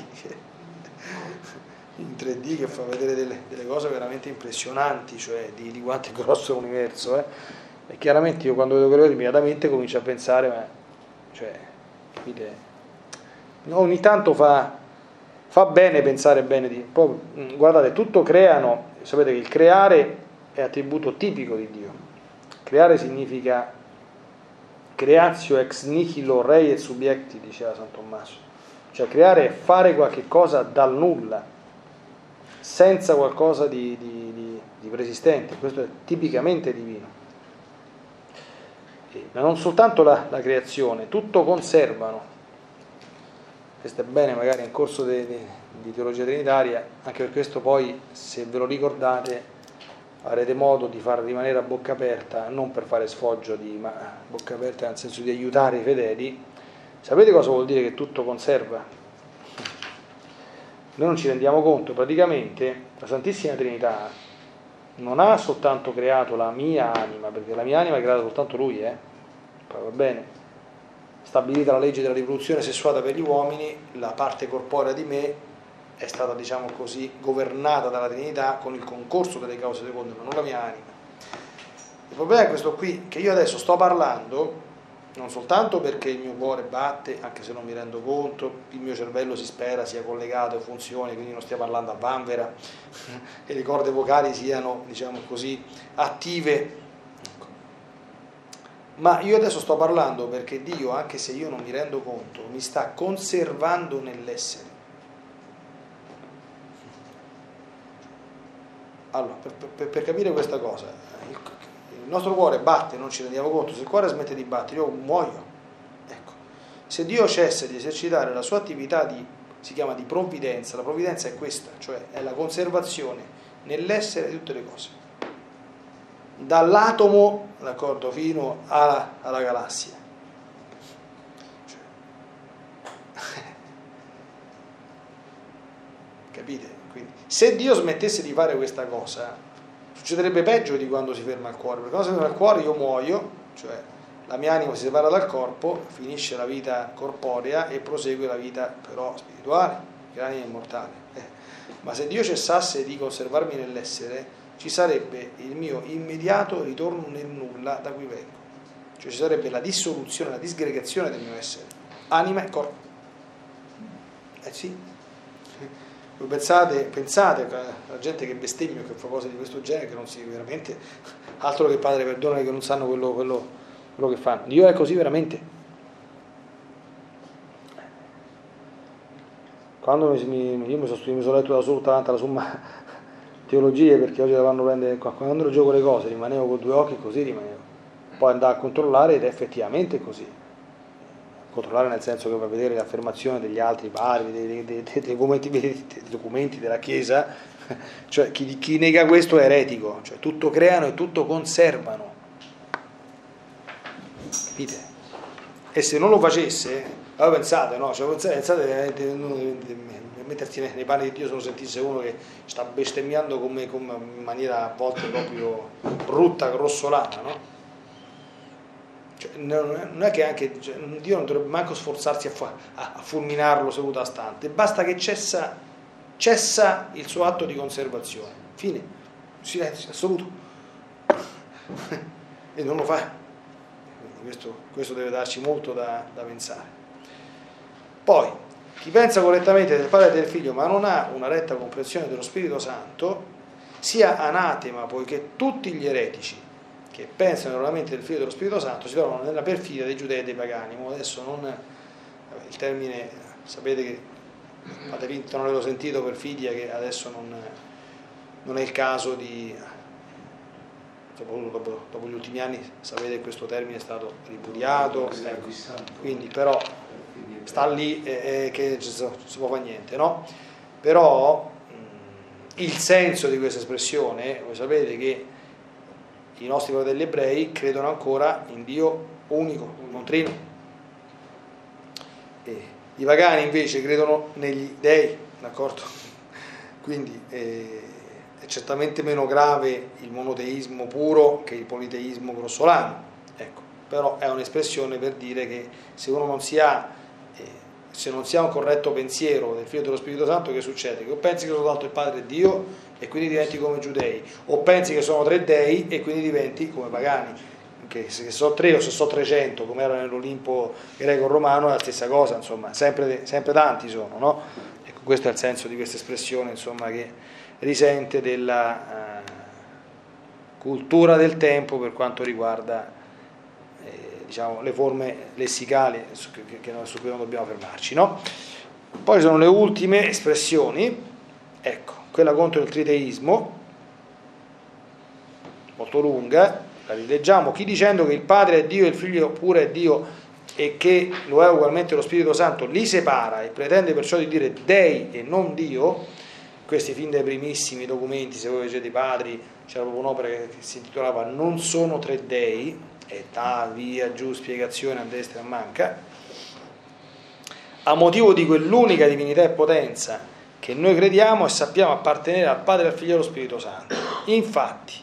in tre D che fa vedere delle, delle cose veramente impressionanti, cioè di, di quanto è grosso l'universo, eh. E chiaramente io quando vedo quello immediatamente comincio a pensare, ma cioè, capite? Ogni tanto fa, fa bene pensare bene di... Poi, guardate, tutto creano, sapete che il creare è attributo tipico di Dio. Creare significa creatio ex nihilo rei et subjecti, diceva San Tommaso. Cioè creare è fare qualche cosa dal nulla, senza qualcosa di, di, di, di preesistente. Questo è tipicamente divino. E, ma non soltanto la, la creazione, tutto conservano. Questo è bene magari in corso di, di, di teologia trinitaria, anche per questo poi, se ve lo ricordate, avrete modo di far rimanere a bocca aperta, non per fare sfoggio, di, ma bocca aperta nel senso di aiutare i fedeli. Sapete cosa vuol dire che tutto conserva? Noi non ci rendiamo conto, praticamente la Santissima Trinità non ha soltanto creato la mia anima, perché la mia anima è creata soltanto lui, eh? Poi va bene, stabilita la legge della riproduzione sessuata per gli uomini, la parte corporea di me è stata, diciamo così, governata dalla Trinità con il concorso delle cause seconde, ma non la mia anima. Il problema è questo qui, che io adesso sto parlando non soltanto perché il mio cuore batte, anche se non mi rendo conto, il mio cervello si spera sia collegato e funzioni, quindi non stia parlando a vanvera e le corde vocali siano, diciamo così, attive, ma io adesso sto parlando perché Dio, anche se io non mi rendo conto, mi sta conservando nell'essere. Allora, per, per, per capire questa cosa, il, il nostro cuore batte, non ci rendiamo conto, se il cuore smette di battere io muoio, ecco. Se Dio cessa di esercitare la sua attività di, si chiama di provvidenza, la provvidenza è questa, cioè è la conservazione nell'essere di tutte le cose, dall'atomo, d'accordo, fino alla, alla galassia, cioè. Capite? Quindi, se Dio smettesse di fare questa cosa, succederebbe peggio di quando si ferma il cuore, perché quando si ferma il cuore io muoio, cioè la mia anima si separa dal corpo, finisce la vita corporea e prosegue la vita però spirituale, che l'anima è immortale. Eh. Ma se Dio cessasse di conservarmi nell'essere, ci sarebbe il mio immediato ritorno nel nulla da cui vengo, cioè ci sarebbe la dissoluzione, la disgregazione del mio essere, anima e corpo. Eh sì. Voi pensate, pensate la gente che bestemmia, che fa cose di questo genere, che non si veramente, altro che Padre perdona, che non sanno quello, quello, quello che fanno. Dio è così veramente. Quando mi, mi, io mi sono, mi sono letto da solo tanta la somma teologie, perché oggi la vanno a prendere qua, quando lo gioco le cose rimanevo con due occhi, così rimanevo, poi andavo a controllare ed è effettivamente così. Controllare nel senso che va a vedere l'affermazione degli altri pari, dei, dei, dei, dei, documenti, dei, dei documenti della Chiesa, Cioè chi, chi nega questo è eretico, cioè tutto creano e tutto conservano. Capite? E se non lo facesse, allora pensate, no? Cioè, pensate a metterti nei, nei panni di Dio se lo sentisse uno che sta bestemmiando come, come in maniera a volte proprio brutta, grossolana, no? Cioè, non è che anche cioè, Dio non dovrebbe manco sforzarsi a, fa, a fulminarlo seduta a stante, basta che cessa, cessa il suo atto di conservazione, fine, silenzio assoluto. E non lo fa. Questo, questo deve darci molto da, da pensare. Poi, chi pensa correttamente del Padre e del Figlio ma non ha una retta comprensione dello Spirito Santo sia anatema, poiché tutti gli eretici che pensano erroneamente del Figlio e dello Spirito Santo si trovano nella perfidia dei giudei e dei pagani. Ma adesso non vabbè, il termine, sapete che fate vinto, non l'ho sentito, perfidia, che adesso non, non è il caso di, soprattutto dopo, dopo gli ultimi anni, sapete che questo termine è stato ripudiato, ecco. Quindi però sta lì eh, eh, che non si può fare niente, no? Però mh, il senso di questa espressione, voi sapete che i nostri fratelli ebrei credono ancora in Dio unico, non trino, e i pagani invece credono negli dei, d'accordo? Quindi eh, è certamente meno grave il monoteismo puro che il politeismo grossolano, ecco. Però è un'espressione per dire che se uno non si ha se non si ha un corretto pensiero del Figlio dello Spirito Santo, che succede? Che o pensi che soltanto il Padre è Dio e quindi diventi come giudei, o pensi che sono tre dei e quindi diventi come pagani, che se sono tre o se sono trecento, come era nell'Olimpo greco-romano, è la stessa cosa, insomma, sempre, sempre tanti sono, no? Ecco, questo è il senso di questa espressione, insomma, che risente della eh, cultura del tempo per quanto riguarda diciamo le forme lessicali su cui non dobbiamo fermarci, no? Poi sono le ultime espressioni, ecco, quella contro il triteismo, molto lunga, la rileggiamo. Chi dicendo che il Padre è Dio e il Figlio pure è Dio e che lo è ugualmente lo Spirito Santo li separa e pretende perciò di dire dei e non Dio. Questi fin dai primissimi documenti, se voi leggete i padri, c'era proprio un'opera che si intitolava Non sono tre dei, età, via, giù, spiegazione a destra e manca, a motivo di quell'unica divinità e potenza che noi crediamo e sappiamo appartenere al Padre, al Figlio e allo Spirito Santo. Infatti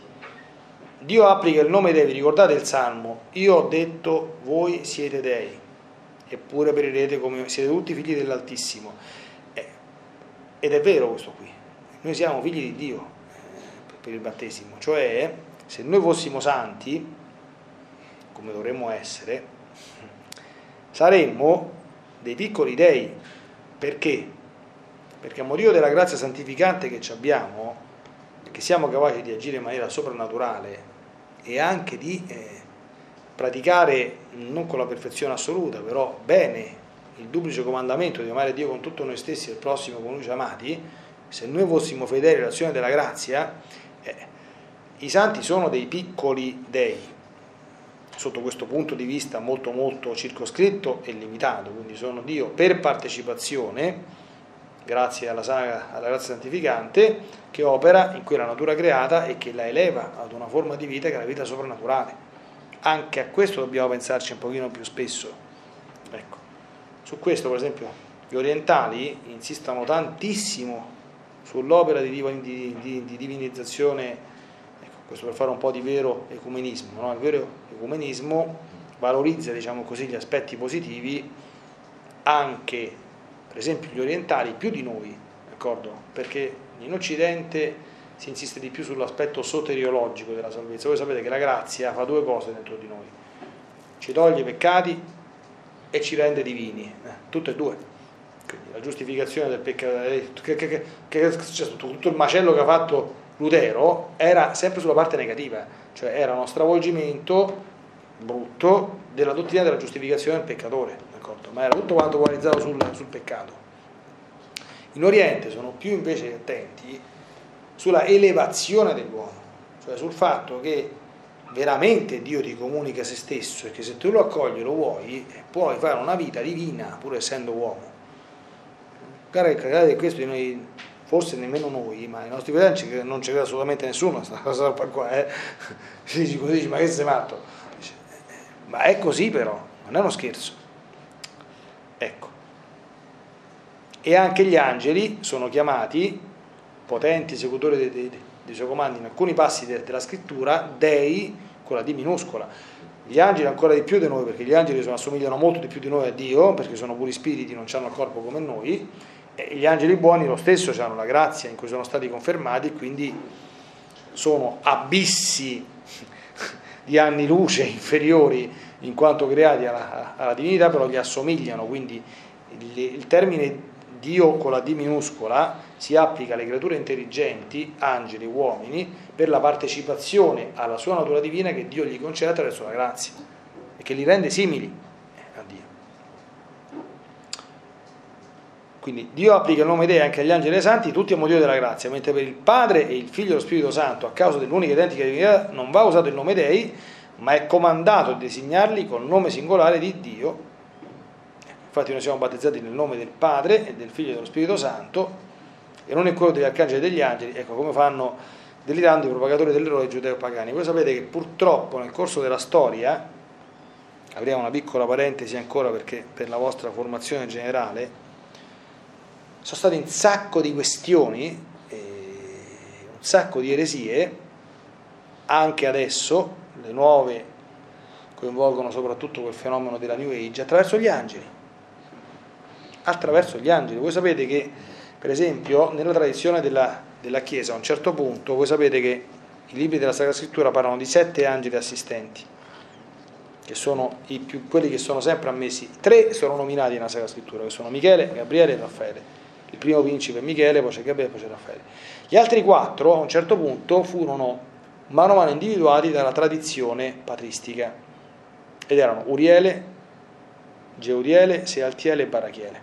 Dio applica il nome dei, ricordate il Salmo, io ho detto voi siete dei eppure perirete come siete tutti figli dell'Altissimo, eh, ed è vero questo qui, noi siamo figli di Dio eh, per il battesimo, cioè se noi fossimo santi come dovremmo essere, saremmo dei piccoli dei. Perché? Perché a motivo della grazia santificante che ci abbiamo, che siamo capaci di agire in maniera soprannaturale e anche di eh, praticare, non con la perfezione assoluta, però bene, il duplice comandamento di amare Dio con tutto noi stessi e il prossimo con lui ci amati, se noi fossimo fedeli all'azione della grazia, eh, i santi sono dei piccoli dei, sotto questo punto di vista molto molto circoscritto e limitato, quindi sono Dio per partecipazione, grazie alla, saga, alla grazia santificante, che opera in quella natura creata e che la eleva ad una forma di vita che è la vita soprannaturale. Anche a questo dobbiamo pensarci un pochino più spesso. Ecco. Su questo, per esempio, gli orientali insistono tantissimo sull'opera di, divin- di, di, di divinizzazione, questo per fare un po' di vero ecumenismo, no? Il vero ecumenismo valorizza, diciamo così, gli aspetti positivi anche, per esempio, gli orientali più di noi, d'accordo? Perché in Occidente si insiste di più sull'aspetto soteriologico della salvezza. Voi sapete che la grazia fa due cose dentro di noi, ci toglie i peccati e ci rende divini, eh, tutte e due. Quindi la giustificazione del peccato, che, che, che, che, cioè, tutto il macello che ha fatto Lutero era sempre sulla parte negativa, cioè era uno stravolgimento brutto della dottrina della giustificazione del peccatore, d'accordo? Ma era tutto quanto focalizzato sul, sul peccato. In Oriente sono più invece attenti sulla elevazione dell'uomo, cioè sul fatto che veramente Dio ti comunica se stesso e che se tu lo accogli e lo vuoi puoi fare una vita divina pur essendo uomo. Guarda che questo di noi forse nemmeno noi, ma i nostri vedenti non c'era assolutamente nessuno questa cosa qua, eh? Si dice così, ma che sei matto? Dice, ma è così però, non è uno scherzo. Ecco. E anche gli angeli sono chiamati, potenti esecutori dei, dei, dei suoi comandi, in alcuni passi de, della scrittura, dei con la D minuscola. Gli angeli ancora di più di noi, perché gli angeli sono, assomigliano molto di più di noi a Dio, perché sono puri spiriti, non hanno il corpo come noi. E gli angeli buoni lo stesso hanno la grazia in cui sono stati confermati, quindi sono abissi di anni luce inferiori in quanto creati alla, alla divinità, però gli assomigliano, quindi il, il termine Dio con la D minuscola si applica alle creature intelligenti, angeli, uomini, per la partecipazione alla sua natura divina che Dio gli concede attraverso la grazia e che li rende simili. Quindi Dio applica il nome dei anche agli angeli e ai santi, tutti a motivo della grazia, mentre per il Padre e il Figlio e lo Spirito Santo, a causa dell'unica identica divinità, non va usato il nome dei, ma è comandato a designarli col nome singolare di Dio. Infatti noi siamo battezzati nel nome del Padre e del Figlio e dello Spirito Santo, e non in quello degli arcangeli e degli angeli, ecco come fanno delirando i propagatori dell'errore giudeo-pagani. Voi sapete che purtroppo nel corso della storia, apriamo una piccola parentesi ancora perché per la vostra formazione generale, sono state un sacco di questioni, eh, un sacco di eresie, anche adesso le nuove coinvolgono soprattutto quel fenomeno della New Age, attraverso gli angeli, attraverso gli angeli. Voi sapete che, per esempio, nella tradizione della, della Chiesa, a un certo punto, voi sapete che i libri della Sacra Scrittura parlano di sette angeli assistenti, che sono i più, quelli che sono sempre ammessi. Tre sono nominati nella Sacra Scrittura, che sono Michele, Gabriele e Raffaele. Il primo principe è Michele, poi c'è Gabriele, poi c'è Raffaele. Gli altri quattro a un certo punto furono mano a mano individuati dalla tradizione patristica ed erano Uriele, Geuriele, Sealtiele e Barachiele.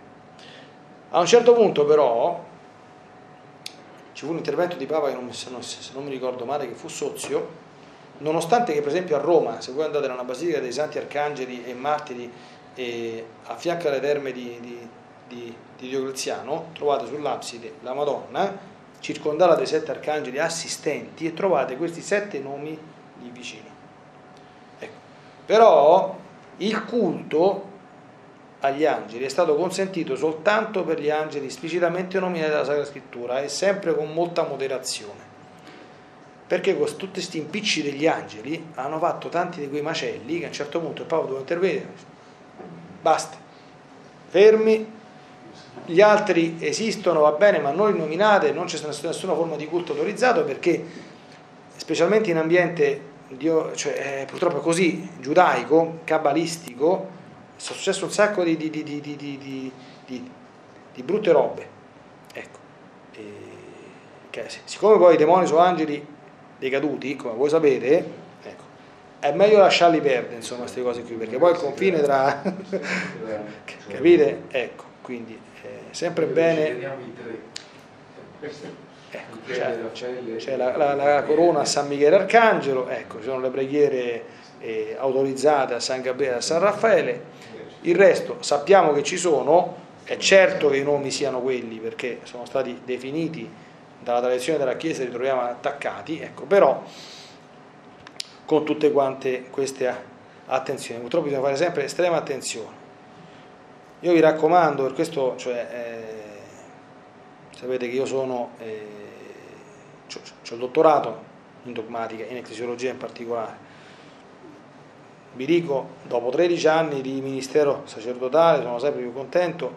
A un certo punto però ci fu un intervento di Papa che non, se, non, se non mi ricordo male che fu Sozio, nonostante che per esempio a Roma, se voi andate nella Basilica dei Santi Arcangeli e Martiri e a fianco alle terme di, di, di, di Diocleziano, trovate sull'abside la Madonna circondata dai sette arcangeli assistenti e trovate questi sette nomi lì vicino. Ecco. Però il culto agli angeli è stato consentito soltanto per gli angeli esplicitamente nominati dalla Sacra Scrittura e sempre con molta moderazione, perché con tutti questi impicci degli angeli hanno fatto tanti di quei macelli che a un certo punto il Papa doveva intervenire, basta, fermi, gli altri esistono, va bene, ma non li nominate, non c'è nessuna forma di culto autorizzato, perché specialmente in ambiente dio, cioè, purtroppo è così, giudaico, cabalistico, è successo un sacco di, di, di, di, di, di, di, di brutte robe, ecco. E, okay, siccome poi i demoni sono angeli dei caduti, come voi sapete, ecco, è meglio lasciarli perdere, insomma, queste cose qui, perché poi il confine tra capite? Ecco, quindi è sempre bene, ecco, c'è, c'è la, la, la corona a San Michele Arcangelo, ecco, ci sono le preghiere eh, autorizzate a San Gabriele e a San Raffaele, il resto sappiamo che ci sono, è certo che i nomi siano quelli perché sono stati definiti dalla tradizione della Chiesa, li troviamo attaccati, ecco, però con tutte quante queste attenzioni, purtroppo bisogna fare sempre estrema attenzione. Io vi raccomando, per questo, cioè, eh, sapete che io sono, eh, c'ho, c'ho il dottorato in dogmatica, in ecclesiologia in particolare, vi dico, dopo tredici anni di ministero sacerdotale sono sempre più contento.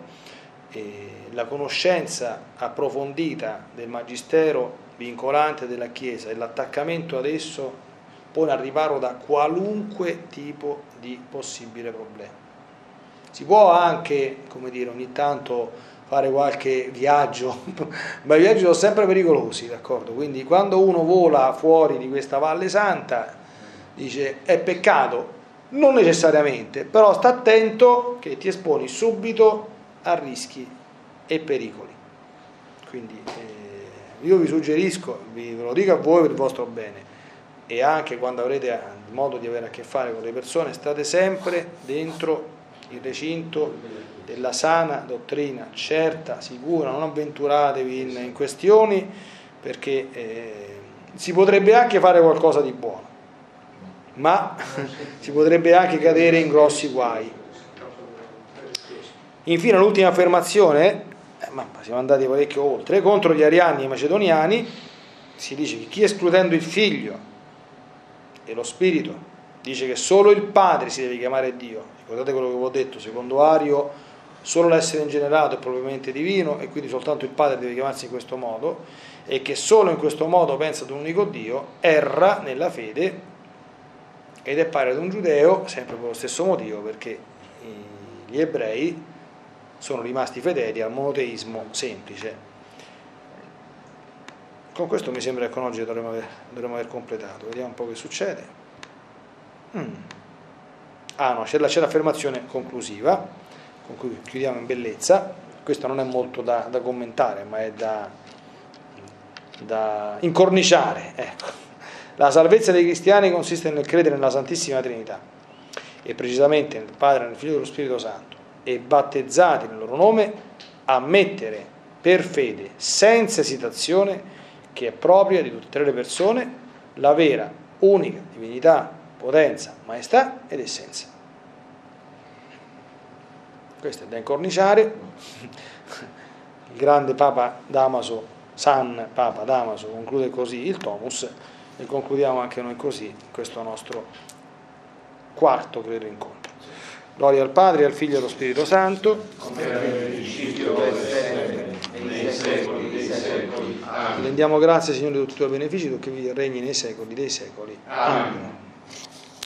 La conoscenza approfondita del magistero vincolante della Chiesa e l'attaccamento ad esso pone al riparo da qualunque tipo di possibile problema. Si può anche, come dire, ogni tanto fare qualche viaggio, ma i viaggi sono sempre pericolosi, d'accordo? Quindi quando uno vola fuori di questa Valle Santa dice è peccato, non necessariamente, però sta attento che ti esponi subito a rischi e pericoli. Quindi eh, io vi suggerisco, vi, ve lo dico a voi per il vostro bene, e anche quando avrete modo di avere a che fare con le persone, state sempre dentro il recinto della sana dottrina, certa, sicura, non avventuratevi in, in questioni, perché eh, si potrebbe anche fare qualcosa di buono, ma si potrebbe anche cadere in grossi guai. Infine l'ultima affermazione, eh, ma siamo andati parecchio oltre, contro gli ariani e i macedoniani si dice che chi escludendo il figlio e lo spirito dice che solo il padre si deve chiamare Dio, ricordate quello che vi ho detto, secondo Ario solo l'essere ingenerato è propriamente divino e quindi soltanto il padre deve chiamarsi in questo modo, e che solo in questo modo pensa ad un unico Dio, erra nella fede ed è pari ad un giudeo, sempre per lo stesso motivo, perché gli ebrei sono rimasti fedeli al monoteismo semplice. Con questo mi sembra che con oggi dovremmo aver, dovremmo aver completato. Vediamo un po' che succede. mm. Ah no, c'è la, c'è l'affermazione conclusiva con cui chiudiamo in bellezza. Questa non è molto da, da commentare, ma è da, da incorniciare, ecco. La salvezza dei cristiani consiste nel credere nella Santissima Trinità, e precisamente nel Padre, nel Figlio e nello Spirito Santo, e battezzati nel loro nome, ammettere per fede, senza esitazione, che è propria di tutte le persone, la vera, unica divinità, potenza, maestà ed essenza. Questo è da incorniciare. Il grande Papa Damaso, San Papa Damaso, conclude così il Tomus. E concludiamo anche noi così questo nostro quarto, credo, incontro. Gloria al Padre, al Figlio e allo Spirito Santo, come era nel principio, per sempre, e nei secoli dei secoli. Amen. Rendiamo grazie, Signore, di tutti i tuoi benefici, tu che vi regni nei secoli dei secoli. Amen. Amen.